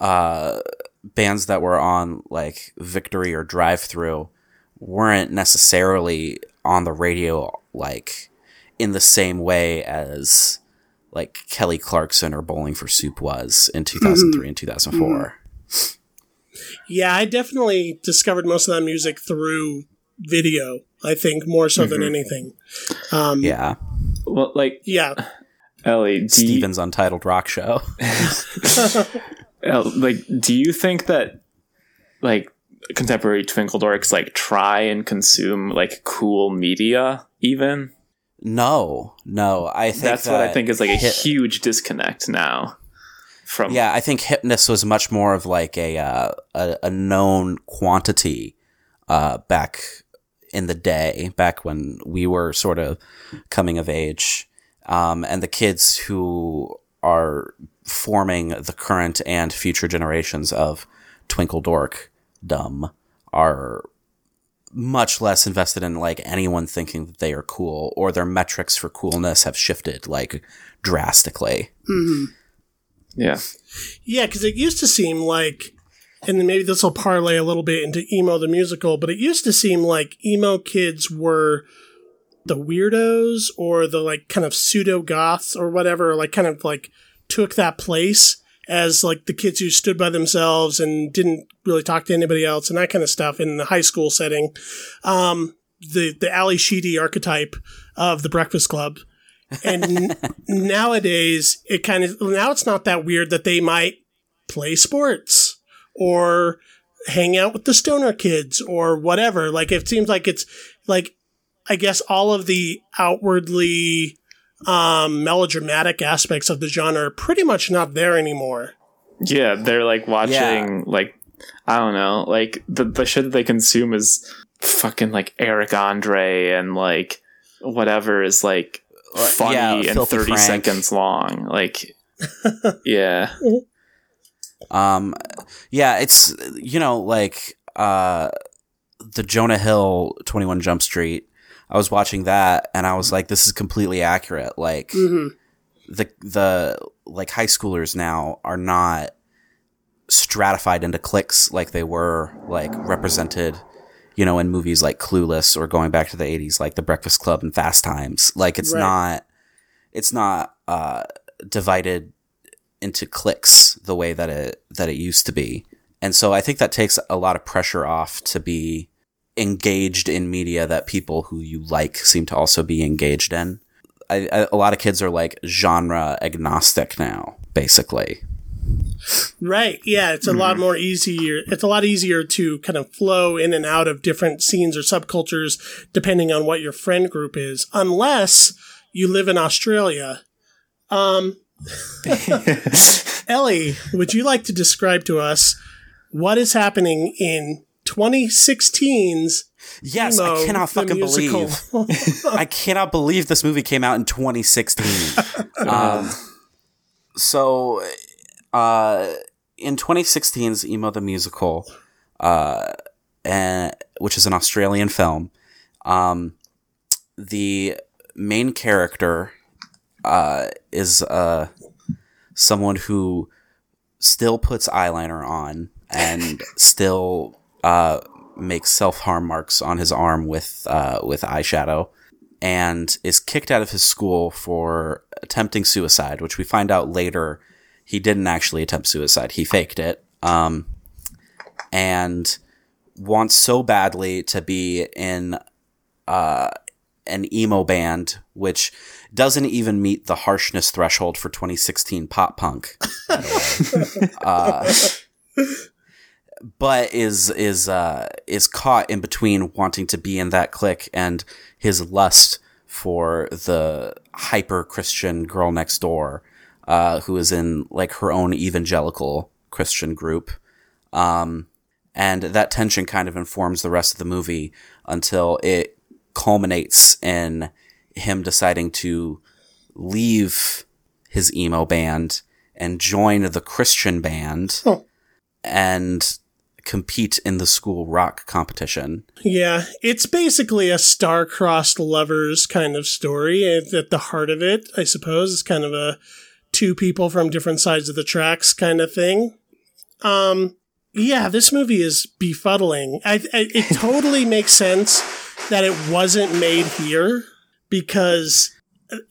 Uh, bands that were on like Victory or Drive Thru weren't necessarily on the radio like in the same way as like Kelly Clarkson or Bowling for Soup was in two thousand three and two thousand four. Yeah, I definitely discovered most of that music through video. I think, more so mm-hmm. than anything. Um, yeah. Well, like, yeah. Ellie, do Steven's you... Untitled Rock Show. El, like, do you think that, like, contemporary Twinkle Dorks, like, try and consume, like, cool media, even? No, no. I think that's that what I think is, like, hip- a huge disconnect now. From yeah, I think hipness was much more of, like, a uh, a, a known quantity uh, back in the day, back when we were sort of coming of age. Um, and the kids who are forming the current and future generations of Twinkle Dork dumb are much less invested in, like, anyone thinking that they are cool, or their metrics for coolness have shifted, like, drastically. Mm-hmm. Yeah. Yeah, because it used to seem like, and then maybe this will parlay a little bit into Emo the Musical, but it used to seem like emo kids were the weirdos or the, like, kind of pseudo-goths or whatever, like, kind of, like, took that place as, like, the kids who stood by themselves and didn't really talk to anybody else and that kind of stuff in the high school setting. Um, the, the Ally Sheedy archetype of the Breakfast Club. And n- nowadays, it kind of, now it's not that weird that they might play sports or hang out with the stoner kids or whatever. Like, it seems like it's, like, I guess all of the outwardly um, melodramatic aspects of the genre are pretty much not there anymore. Yeah, they're, like, watching, yeah. like, I don't know, like, the, the shit that they consume is fucking, like, Eric Andre and, like, whatever is, like, funny yeah, and thirty Frank. Seconds long. Like, yeah. Um, yeah, it's, you know, like, uh, the Jonah Hill twenty-one Jump Street. I was watching that and I was like, this is completely accurate. Like, mm-hmm. the, the, like, high schoolers now are not stratified into cliques like they were, like, represented, you know, in movies like Clueless or going back to the eighties, like The Breakfast Club and Fast Times. Like, it's right. not, it's not, uh, divided into cliques the way that it, that it used to be. And so I think that takes a lot of pressure off to be engaged in media that people who you like seem to also be engaged in. I, I, a lot of kids are, like, genre agnostic now, basically. Right. Yeah. It's a mm. lot more easier. It's a lot easier to kind of flow in and out of different scenes or subcultures depending on what your friend group is, unless you live in Australia. Um, Ellie, would you like to describe to us what is happening in twenty sixteen's Yes, Emo, I cannot fucking believe. I cannot believe this movie came out in twenty sixteen. um, so, uh, in twenty sixteen's Emo the Musical, uh, and, which is an Australian film, um, the main character uh, is uh, someone who still puts eyeliner on and still... Uh, makes self-harm marks on his arm with uh, with eyeshadow, and is kicked out of his school for attempting suicide, which we find out later he didn't actually attempt suicide. He faked it, um, and wants so badly to be in uh, an emo band, which doesn't even meet the harshness threshold for twenty sixteen pop punk. uh But is is uh, is caught in between wanting to be in that clique and his lust for the hyper-Christian girl next door, uh, who is in, like, her own evangelical Christian group. Um, and that tension kind of informs the rest of the movie until it culminates in him deciding to leave his emo band and join the Christian band oh. and... compete in the school rock competition. Yeah, it's basically a star-crossed lovers kind of story. At the heart of it, I suppose, is kind of a two people from different sides of the tracks kind of thing. Um, yeah, this movie is befuddling. I, I, it totally makes sense that it wasn't made here, because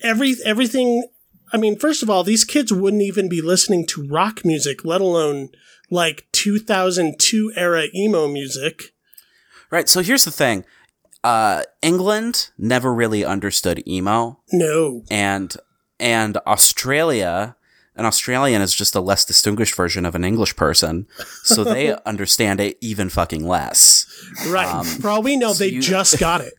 every everything... I mean, first of all, these kids wouldn't even be listening to rock music, let alone... like two thousand two era emo music. Right. So here's the thing. uh, England never really understood emo. No. And and Australia, an Australian is just a less distinguished version of an English person, so they understand it even fucking less. Right. Um, For all we know, so they you- just got it.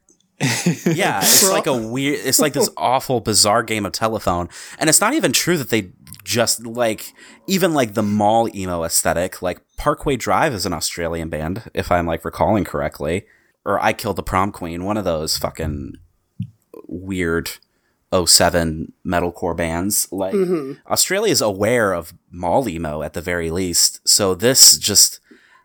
Yeah, it's like a weird, it's like this awful, bizarre game of telephone. And it's not even true that they just, like, even, like, the mall emo aesthetic, like, Parkway Drive is an Australian band, if I'm, like, recalling correctly. Or I Killed the Prom Queen, one of those fucking weird oh seven metalcore bands. Like, mm-hmm. Australia is aware of mall emo at the very least, so this just...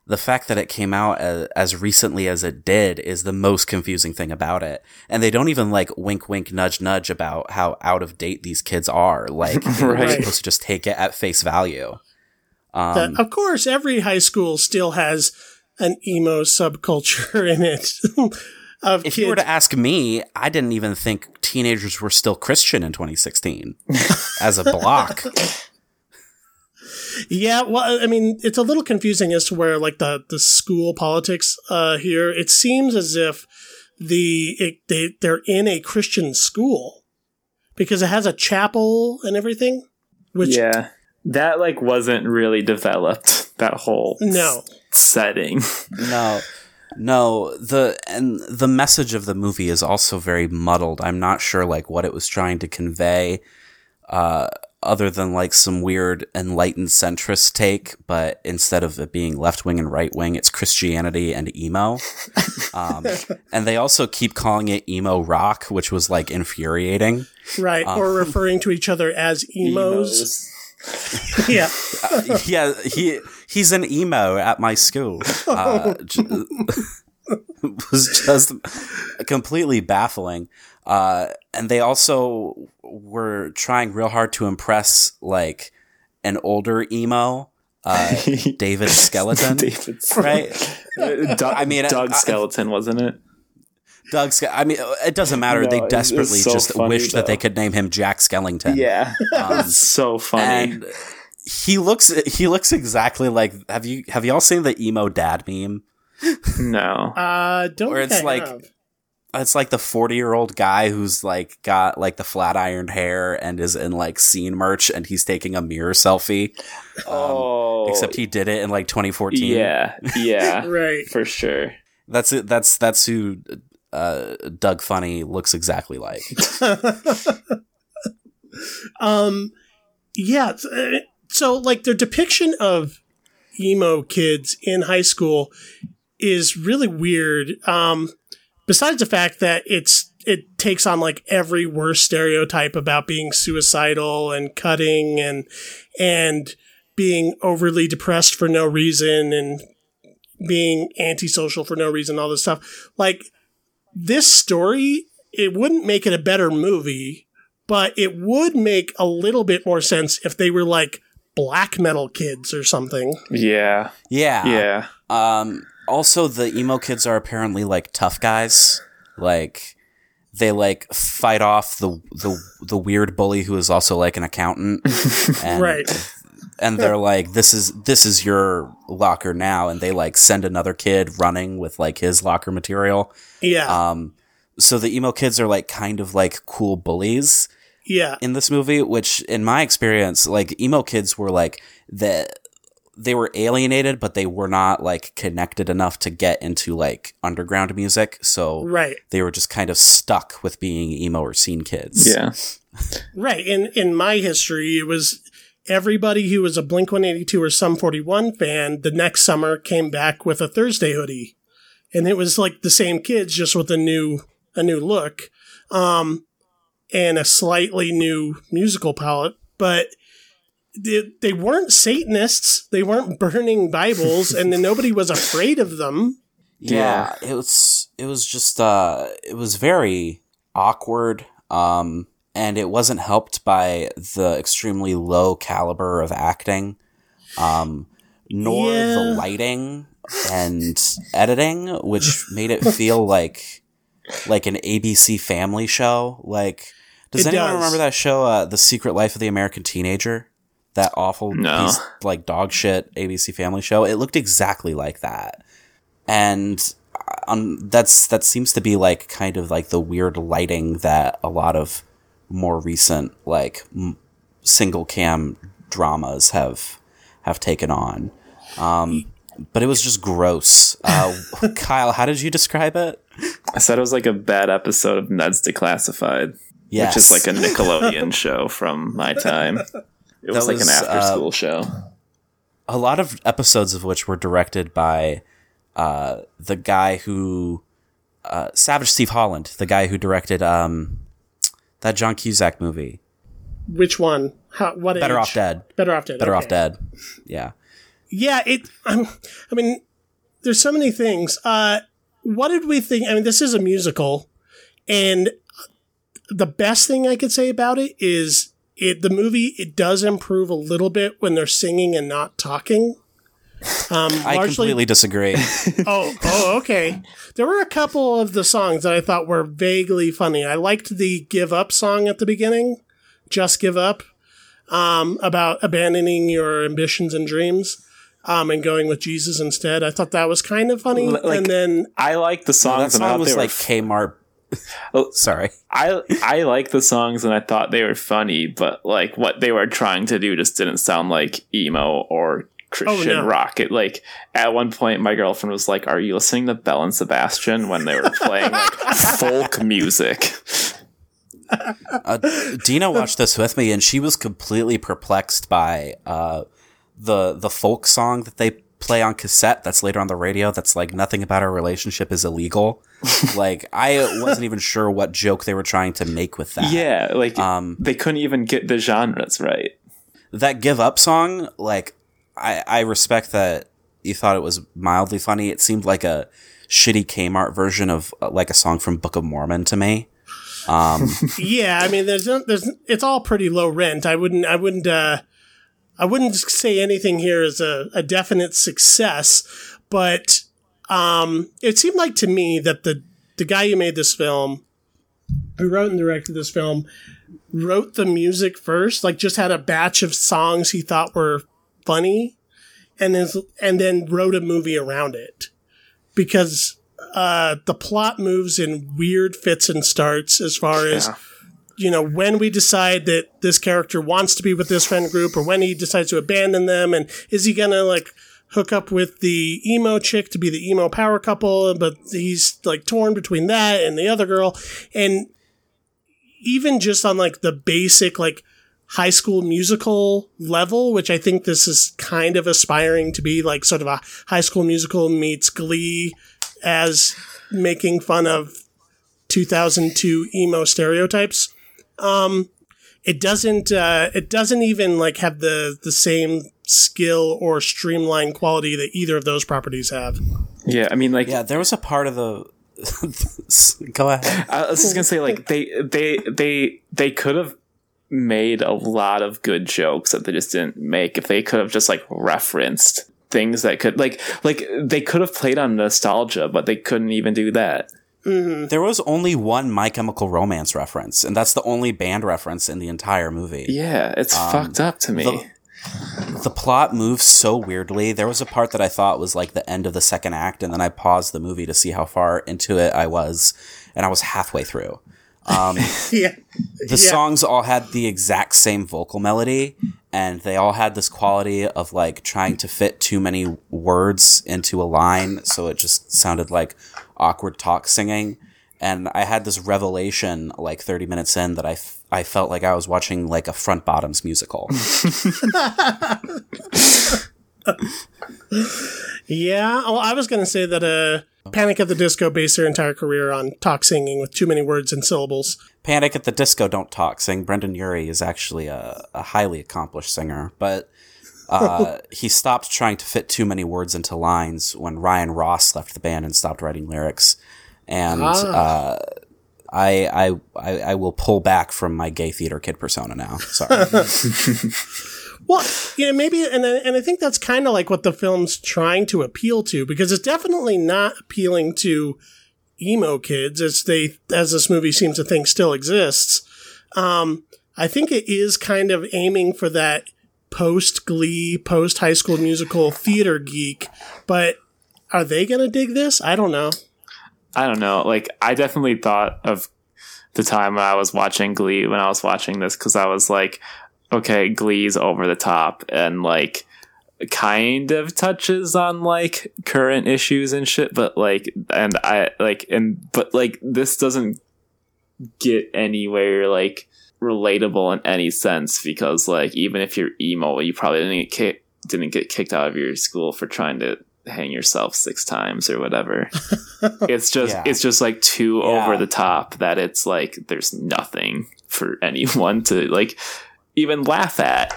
The fact that it came out as, as recently as it did is the most confusing thing about it. And they don't even, like, wink, wink, nudge, nudge about how out of date these kids are. Like, we're right. supposed to just take it at face value. Um, that, of course, every high school still has an emo subculture in it. Of if kids. You were to ask me, I didn't even think teenagers were still Christian in twenty sixteen as a block. Yeah, well, I mean, it's a little confusing as to where, like, the, the school politics uh, here. It seems as if the it, they, they're in a Christian school because it has a chapel and everything. Which yeah, that, like, wasn't really developed, that whole no. s- setting. No, no. The and the message of the movie is also very muddled. I'm not sure, like, what it was trying to convey. Uh Other than, like, some weird enlightened centrist take, but instead of it being left wing and right wing, it's Christianity and emo. Um, and they also keep calling it emo rock, which was, like, infuriating. Right. Um, or referring to each other as emos. emos. Yeah. uh, yeah. He, he's an emo at my school. Uh, j- was just completely baffling. Uh, and they also were trying real hard to impress, like, an older emo, uh, David Skeleton. David Skeleton. Right? Doug, I mean, Doug I, Skeleton, I, wasn't it? Doug Skeleton. I mean, it doesn't matter. No, they desperately so just funny, wished though. That they could name him Jack Skellington. Yeah. Um, so funny. And he looks, he looks exactly like, have you, have you all seen the emo dad meme? No. Uh, don't Where it's like, up. It's like the forty-year-old guy who's, like, got, like, the flat-ironed hair and is in, like, scene merch, and he's taking a mirror selfie. Um, oh. Except he did it in, like, twenty fourteen. Yeah, yeah. Right. For sure. That's it. That's that's who uh, Doug Funny looks exactly like. um, yeah. So, like, their depiction of emo kids in high school is really weird. Um... Besides the fact that it's it takes on, like, every worst stereotype about being suicidal and cutting and and being overly depressed for no reason and being antisocial for no reason, all this stuff. Like, this story, it wouldn't make it a better movie, but it would make a little bit more sense if they were, like, black metal kids or something. Yeah. Yeah. Yeah. Um... Also, the emo kids are apparently, like, tough guys. Like, they, like, fight off the the, the weird bully who is also, like, an accountant. And, right. And they're like, this is this is your locker now. And they, like, send another kid running with, like, his locker material. Yeah. Um. So the emo kids are, like, kind of, like, cool bullies. Yeah. In this movie, which, in my experience, like, emo kids were, like, the... They were alienated, but they were not, like, connected enough to get into, like, underground music. So right. They were just kind of stuck with being emo or scene kids. Yeah. Right. In in my history, it was everybody who was a Blink one eighty-two or Sum forty-one fan the next summer came back with a Thursday hoodie. And it was, like, the same kids, just with a new a new look um, and a slightly new musical palette. But... They, they weren't Satanists. They weren't burning Bibles, and then nobody was afraid of them. Yeah, yeah. it was. It was just. Uh, it was very awkward, um, and it wasn't helped by the extremely low caliber of acting, um, nor yeah. the lighting and editing, which made it feel like like an A B C Family show. Like, does it anyone does. remember that show, uh, The Secret Life of the American Teenager? That awful no. piece, like, dog shit A B C Family show. It looked exactly like that. And on that's that seems to be like kind of like the weird lighting that a lot of more recent like m- single cam dramas have have taken on. Um, but it was just gross. Uh, Kyle, how did you describe it? I said it was like a bad episode of Ned's Declassified, yes. Which is like a Nickelodeon show from my time. It was, was like an after-school uh, show. A lot of episodes of which were directed by uh, the guy who... Uh, Savage Steve Holland, the guy who directed um, that John Cusack movie. Which one? How, what Better age? Off Dead. Better Off Dead. Better okay. Off Dead. Yeah. Yeah, it... Um, I mean, there's so many things. Uh, what did we think? I mean, this is a musical, and the best thing I could say about it is... It, the movie, it does improve a little bit when they're singing and not talking. Um, I largely, completely disagree. oh, oh, okay. There were a couple of the songs that I thought were vaguely funny. I liked the Give Up song at the beginning, Just Give Up, um, about abandoning your ambitions and dreams um, and going with Jesus instead. I thought that was kind of funny. Like, and then I liked the songs. That song and was like f- Kmart. Oh, sorry. I I like the songs and I thought they were funny, but like what they were trying to do just didn't sound like emo or Christian oh, no. rock. It like at one point my girlfriend was like, "Are you listening to Belle and Sebastian?" when they were playing like folk music. Uh, Dina watched this with me and she was completely perplexed by uh, the the folk song that they play on cassette that's later on the radio that's like Nothing About Our Relationship Is Illegal. Like I wasn't even sure what joke they were trying to make with that. Yeah, like um, they couldn't even get the genres right. That Give Up song, like I, I respect that you thought it was mildly funny. It seemed like a shitty Kmart version of uh, like a song from Book of Mormon to me. Um, yeah, I mean there's no, there's it's all pretty low rent. I wouldn't I wouldn't uh I wouldn't say anything here is a, a definite success, but um, it seemed like to me that the, the guy who made this film, who wrote and directed this film, wrote the music first, like just had a batch of songs he thought were funny, and then, and then wrote a movie around it. Because uh, the plot moves in weird fits and starts as far yeah. as... You know, when we decide that this character wants to be with this friend group or when he decides to abandon them and is he going to, like, hook up with the emo chick to be the emo power couple, but he's, like, torn between that and the other girl. And even just on, like, the basic, like, High School Musical level, which I think this is kind of aspiring to be, like, sort of a High School Musical meets Glee as making fun of two thousand two emo stereotypes. Um, it doesn't, uh, it doesn't even like have the, the same skill or streamlined quality that either of those properties have. Yeah. I mean, like, yeah, there was a part of the, go ahead. I was just going to say like they, they, they, they could have made a lot of good jokes that they just didn't make if they could have just like referenced things that could like, like they could have played on nostalgia, but they couldn't even do that. Mm-hmm. There was only one My Chemical Romance reference, and that's the only band reference in the entire movie. Yeah, it's um, fucked up to me. The, the plot moves so weirdly. There was a part that I thought was like the end of the second act, and then I paused the movie to see how far into it I was, and I was halfway through. Um, yeah. The yeah. songs all had the exact same vocal melody, and they all had this quality of like trying to fit too many words into a line, so it just sounded like awkward talk singing. And I had this revelation like thirty minutes in that I, f- I felt like I was watching like a Front Bottoms musical. Yeah. Well, I was going to say that uh, Panic at the Disco based their entire career on talk singing with too many words and syllables. Panic at the Disco don't talk sing. Brendan Urie is actually a, a highly accomplished singer, but Uh, he stopped trying to fit too many words into lines when Ryan Ross left the band and stopped writing lyrics. And ah. uh, I, I, I, I will pull back from my gay theater kid persona now. Sorry. Well, you know, maybe, and and I think that's kind of like what the film's trying to appeal to, because it's definitely not appealing to emo kids as they as this movie seems to think still exists. Um, I think it is kind of aiming for that post-Glee, post-High School Musical theater geek, but are they going to dig this? I don't know. I don't know. Like, I definitely thought of the time when I was watching Glee, when I was watching this, because I was like, okay, Glee's over the top and like kind of touches on like current issues and shit, but like, and I like, and but like this doesn't get anywhere like relatable in any sense, because like even if you're emo, you probably didn't get kicked, didn't get kicked out of your school for trying to hang yourself six times or whatever. It's just yeah. it's just like too yeah. over the top that it's like there's nothing for anyone to like even laugh at.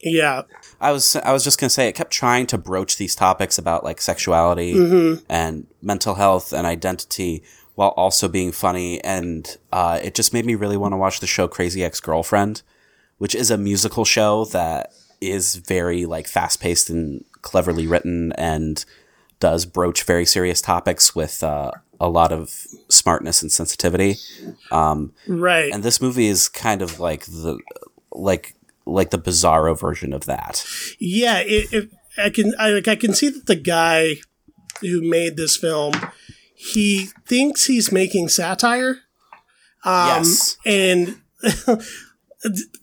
Yeah. I was I was just going to say, it kept trying to broach these topics about like sexuality mm-hmm. and mental health and identity while also being funny, and uh, it just made me really want to watch the show Crazy Ex-Girlfriend, which is a musical show that is very like fast-paced and cleverly written and does broach very serious topics with uh, a lot of smartness and sensitivity. Um, right. And this movie is kind of like the like like the bizarro version of that. Yeah, it, it, I can I, like I can see that the guy who made this film, he thinks he's making satire. Um, yes. And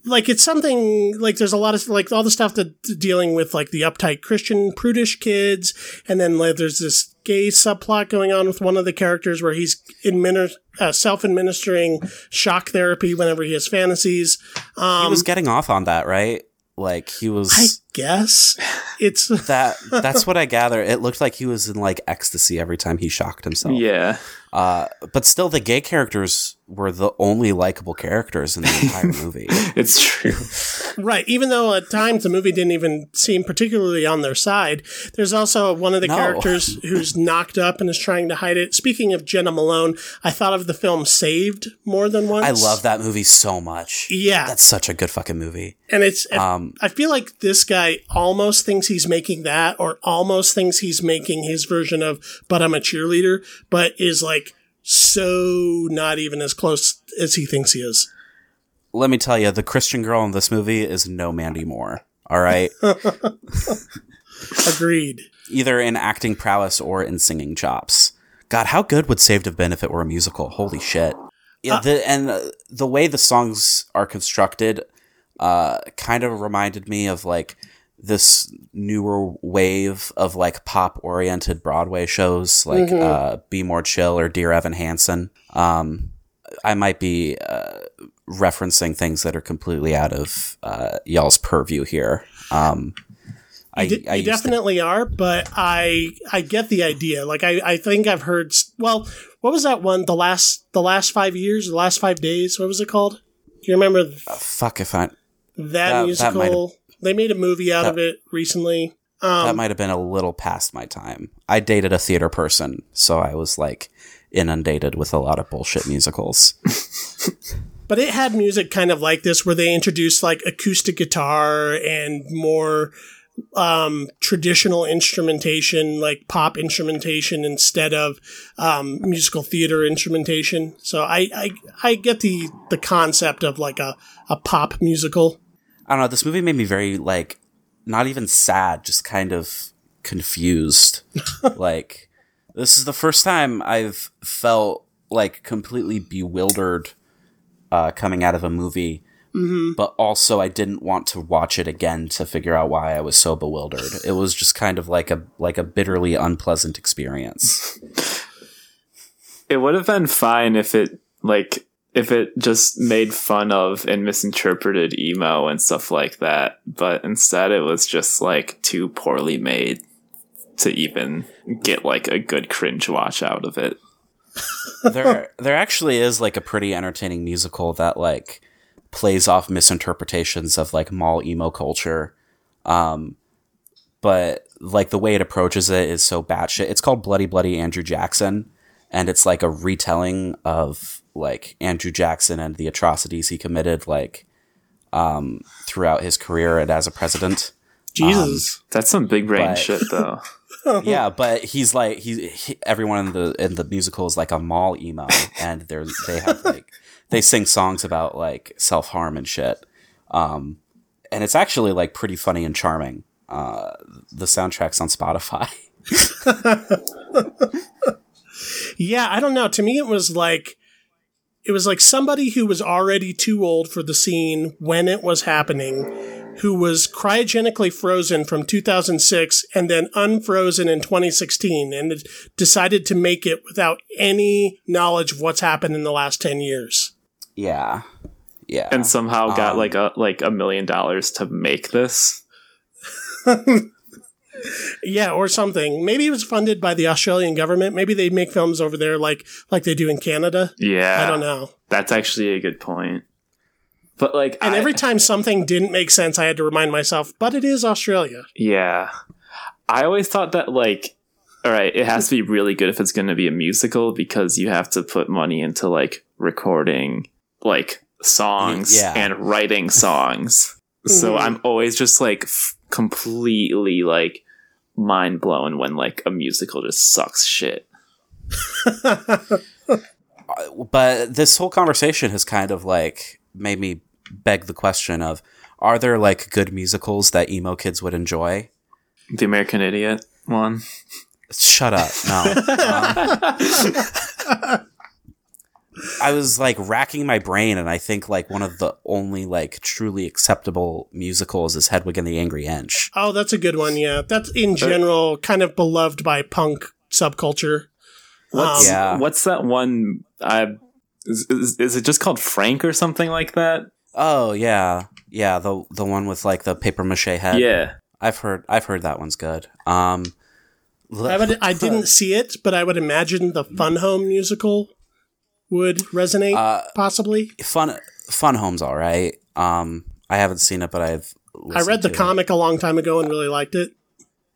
like it's something like there's a lot of like all the stuff that dealing with like the uptight Christian prudish kids, and then like there's this gay subplot going on with one of the characters where he's administ- uh, self-administering shock therapy whenever he has fantasies. Um, he was getting off on that, right? Like he was, I guess it's that. That's what I gather. It looked like he was in like ecstasy every time he shocked himself. Yeah. Uh, but still, the gay characters were the only likable characters in the entire movie. It's true, right? Even though at times the movie didn't even seem particularly on their side. There's also one of the no. characters who's knocked up and is trying to hide it. Speaking of Jenna Malone, I thought of the film Saved more than once. I love that movie so much. Yeah, that's such a good fucking movie. And it's, um, I feel like this guy almost thinks he's making that, or almost thinks he's making his version of "But I'm a Cheerleader," but is like so not even as close as he thinks he is. Let me tell you, the Christian girl in this movie is no Mandy Moore. All right. Agreed. Either in acting prowess or in singing chops. God, how good would Saved have been if it were a musical? Holy shit. Yeah, uh, the, and uh, the way the songs are constructed uh, kind of reminded me of like this newer wave of like pop oriented Broadway shows like mm-hmm. uh, Be More Chill or Dear Evan Hansen. Um, I might be uh, referencing things that are completely out of uh, y'all's purview here. Um, I, you, d- I you definitely to- are, but I I get the idea. Like I, I think I've heard. Well, what was that one? The last the last five years, the last five days. What was it called? Do you remember? Th- uh, fuck if I that, that musical. That They made a movie out that, of it recently. Um, that might have been a little past my time. I dated a theater person, so I was like inundated with a lot of bullshit musicals. But it had music kind of like this, where they introduced like acoustic guitar and more um, traditional instrumentation, like pop instrumentation instead of um, musical theater instrumentation. So I, I I get the the concept of like a, a pop musical. I don't know, this movie made me very, like, not even sad, just kind of confused. Like, this is the first time I've felt, like, completely bewildered uh, coming out of a movie. Mm-hmm. But also I didn't want to watch it again to figure out why I was so bewildered. It was just kind of like a like a bitterly unpleasant experience. It would have been fine if it, like... if it just made fun of and misinterpreted emo and stuff like that. But instead it was just like too poorly made to even get like a good cringe watch out of it. There, there actually is like a pretty entertaining musical that like plays off misinterpretations of like mall emo culture. Um, but like the way it approaches it is so batshit. It's called Bloody Bloody Andrew Jackson. And it's like a retelling of like Andrew Jackson and the atrocities he committed like um, throughout his career and as a president. Jesus, um, that's some big brain but, shit, though. Yeah, but he's like he, he. Everyone in the in the musical is like a mall emo, and they they have like they sing songs about like self harm and shit. Um, and it's actually like pretty funny and charming. Uh, the soundtrack's on Spotify. Yeah, I don't know. To me, it was like, it was like somebody who was already too old for the scene when it was happening, who was cryogenically frozen from two thousand six and then unfrozen in twenty sixteen and decided to make it without any knowledge of what's happened in the last ten years. Yeah. Yeah. And somehow um, got like a, like a million dollars to make this. Yeah, or something. Maybe it was funded by the Australian government. Maybe they make films over there like like they do in Canada. Yeah. I don't know. That's actually a good point. But like, And I, every time something didn't make sense, I had to remind myself, but it is Australia. Yeah. I always thought that like, all right, it has to be really good if it's going to be a musical because you have to put money into like recording like songs yeah. and writing songs. So mm-hmm. I'm always just like f- completely like mind blown when like a musical just sucks shit. But this whole conversation has kind of like made me beg the question of, are there like good musicals that emo kids would enjoy? The American Idiot one. Shut up. No. um, I was like racking my brain, and I think like one of the only like truly acceptable musicals is Hedwig and the Angry Inch. Oh, that's a good one. Yeah, that's in general kind of beloved by punk subculture. What's, um, yeah. what's that one? I is, is, is it just called Frank or something like that? Oh yeah, yeah the the one with like the paper mache head. Yeah, I've heard I've heard that one's good. Um, I would, I didn't see it, but I would imagine the Fun Home musical would resonate, uh, possibly. Fun Fun Home's all right. Um, I haven't seen it, but I've I read the comic it. a long time ago and really liked it.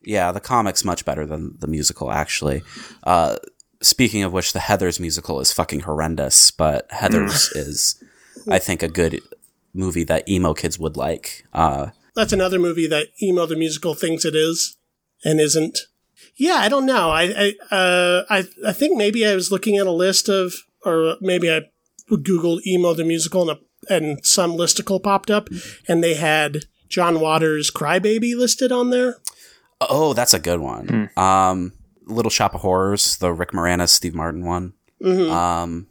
Yeah, the comic's much better than the musical, actually. Uh, speaking of which, the Heathers musical is fucking horrendous, but Heathers is, I think, a good movie that emo kids would like. Uh, That's another movie that Emo the Musical thinks it is and isn't. Yeah, I don't know. I I uh, I, I think maybe I was looking at a list of Or maybe I Googled Emo the Musical and, a, and some listicle popped up and they had John Waters' Crybaby listed on there. Oh, that's a good one. Mm. Um, Little Shop of Horrors, the Rick Moranis, Steve Martin one. Mm-hmm. Um,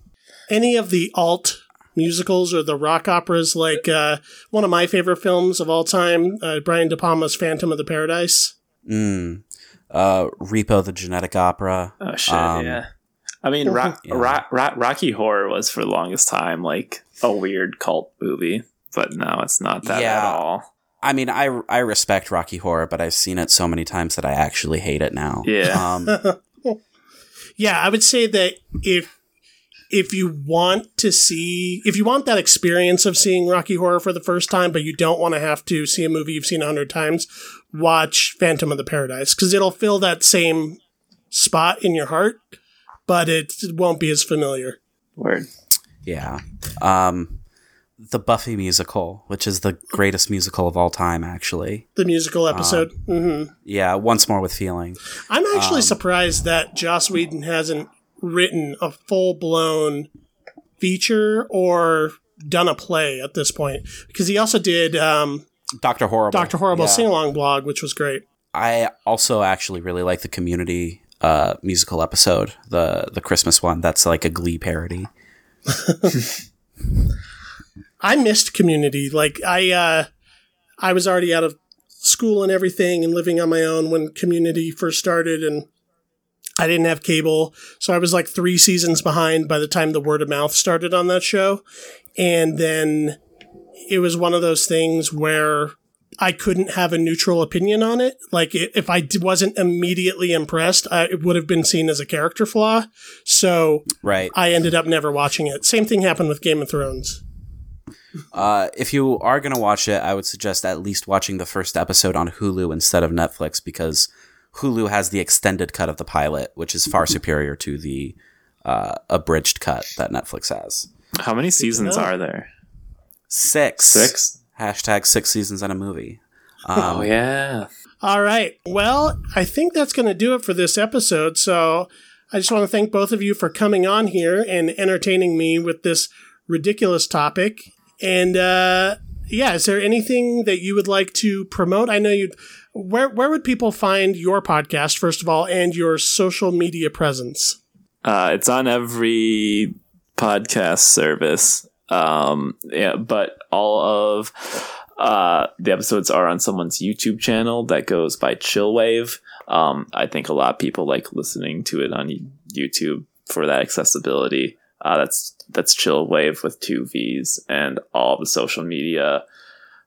Any of the alt musicals or the rock operas, like uh, one of my favorite films of all time, uh, Brian De Palma's Phantom of the Paradise. Mm. Uh, Repo the Genetic Opera. Oh, shit, um, yeah. I mean, rock, yeah. rock, rock, Rocky Horror was for the longest time like a weird cult movie, but no, it's not that yeah. at all. I mean, I, I respect Rocky Horror, but I've seen it so many times that I actually hate it now. Yeah, um, yeah. I would say that if if you want to see, if you want that experience of seeing Rocky Horror for the first time, but you don't want to have to see a movie you've seen a hundred times, watch Phantom of the Paradise because it'll fill that same spot in your heart. But it won't be as familiar. Word. Yeah. Um, the Buffy musical, which is the greatest musical of all time, actually. The musical episode. Um, mm-hmm. Yeah, Once More with Feeling. I'm actually um, surprised that Joss Whedon hasn't written a full-blown feature or done a play at this point. Because he also did... Um, Doctor Horrible. Doctor Horrible yeah. sing-along blog, which was great. I also actually really like the Community uh musical episode, the the Christmas one. That's like a Glee parody. I missed Community. Like I uh I was already out of school and everything and living on my own when Community first started, and I didn't have cable, so I was like three seasons behind by the time the word of mouth started on that show. And then it was one of those things where I couldn't have a neutral opinion on it. Like, if I wasn't immediately impressed, I, it would have been seen as a character flaw. So right. I ended up never watching it. Same thing happened with Game of Thrones. Uh, if you are going to watch it, I would suggest at least watching the first episode on Hulu instead of Netflix, because Hulu has the extended cut of the pilot, which is far superior to the uh, abridged cut that Netflix has. How many seasons are there? Six. Six? Hashtag six seasons on a movie. Um, oh, yeah. All right. Well, I think that's going to do it for this episode. So I just want to thank both of you for coming on here and entertaining me with this ridiculous topic. And, uh, yeah, is there anything that you would like to promote? I know you where, where would people find your podcast, first of all, and your social media presence? Uh, it's on every podcast service. Um, yeah, but all of uh, the episodes are on someone's YouTube channel that goes by Chillwave. Um, I think a lot of people like listening to it on YouTube for that accessibility. Uh, that's that's Chillwave with two V's, and all the social media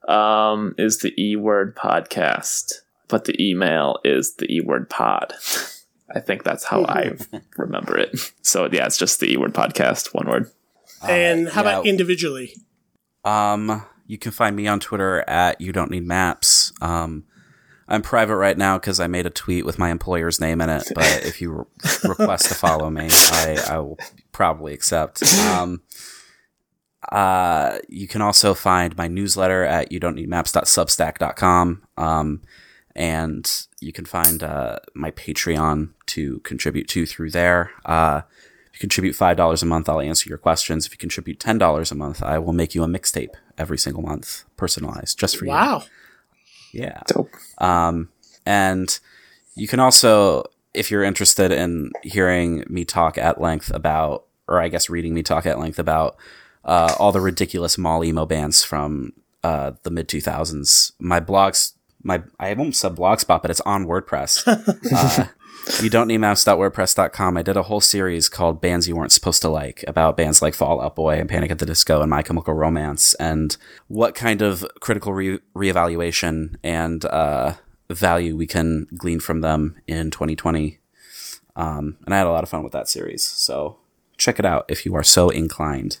um, is the E-Word podcast, but the email is the E-Word pod. I think that's how I remember it. So yeah, it's just the E-Word podcast, one word. Uh, and how yeah. about individually? Um, you can find me on Twitter at You Don't Need Maps. Um, I'm private right now because I made a tweet with my employer's name in it. But if you re- request to follow me, I, I will probably accept. Um, uh, you can also find my newsletter at you don't need maps dot substack dot com. Um, and you can find uh, my Patreon to contribute to through there. Uh, if you contribute five dollars a month, I'll answer your questions. If you contribute ten dollars a month, I will make you a mixtape every single month, personalized, just for wow. you. Wow. Yeah. Dope. Um, and you can also, if you're interested in hearing me talk at length about, or I guess reading me talk at length about uh, all the ridiculous mall emo bands from uh, the mid two thousands, my blogs, my I almost said Blogspot, but it's on WordPress. uh, you don't need maps dot wordpress dot com. I did a whole series called Bands You Weren't Supposed to Like, about bands like Fall Out Boy and Panic at the Disco and My Chemical Romance, and what kind of critical re- reevaluation and uh, value we can glean from them in twenty twenty. Um, and I had a lot of fun with that series. So check it out if you are so inclined.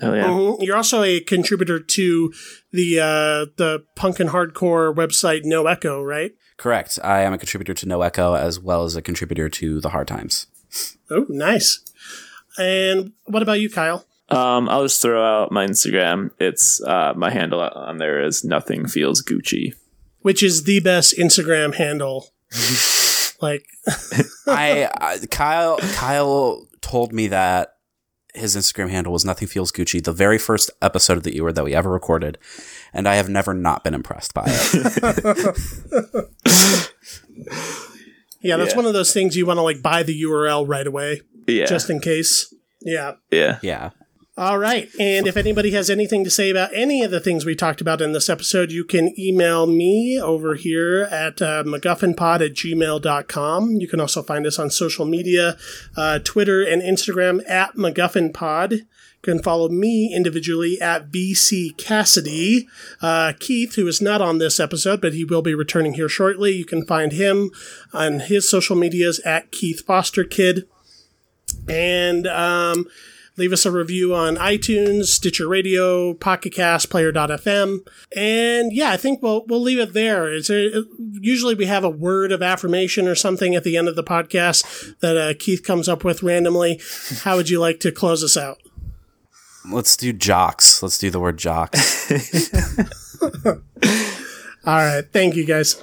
Oh, yeah. Mm-hmm. You're also a contributor to the uh, the punk and hardcore website No Echo, right? Correct. I am a contributor to No Echo as well as a contributor to The Hard Times. Oh, nice. And what about you, Kyle? Um, I'll just throw out my Instagram. It's uh, my handle on there is Nothing Feels Gucci, which is the best Instagram handle. Like, I, I Kyle Kyle told me that his Instagram handle was Nothing Feels Gucci, the very first episode of the E-Word that we ever recorded, and I have never not been impressed by it. yeah, that's yeah. one of those things you want to like buy the U R L right away, yeah. just in case. Yeah. Yeah. Yeah. All right. And if anybody has anything to say about any of the things we talked about in this episode, you can email me over here at uh, MacGuffin Pod at gmail dot com. You can also find us on social media, uh, Twitter and Instagram at MacGuffin Pod. You can follow me individually at B C Cassidy. Uh, Keith, who is not on this episode, but he will be returning here shortly. You can find him on his social medias at Keith Foster Kid. And, um, leave us a review on iTunes, Stitcher Radio, Pocket Cast, Player dot f m. And yeah, I think we'll we'll leave it there. It's a, usually we have a word of affirmation or something at the end of the podcast that uh, Keith comes up with randomly. How would you like to close us out? Let's do jocks. Let's do the word jocks. All right. Thank you, guys.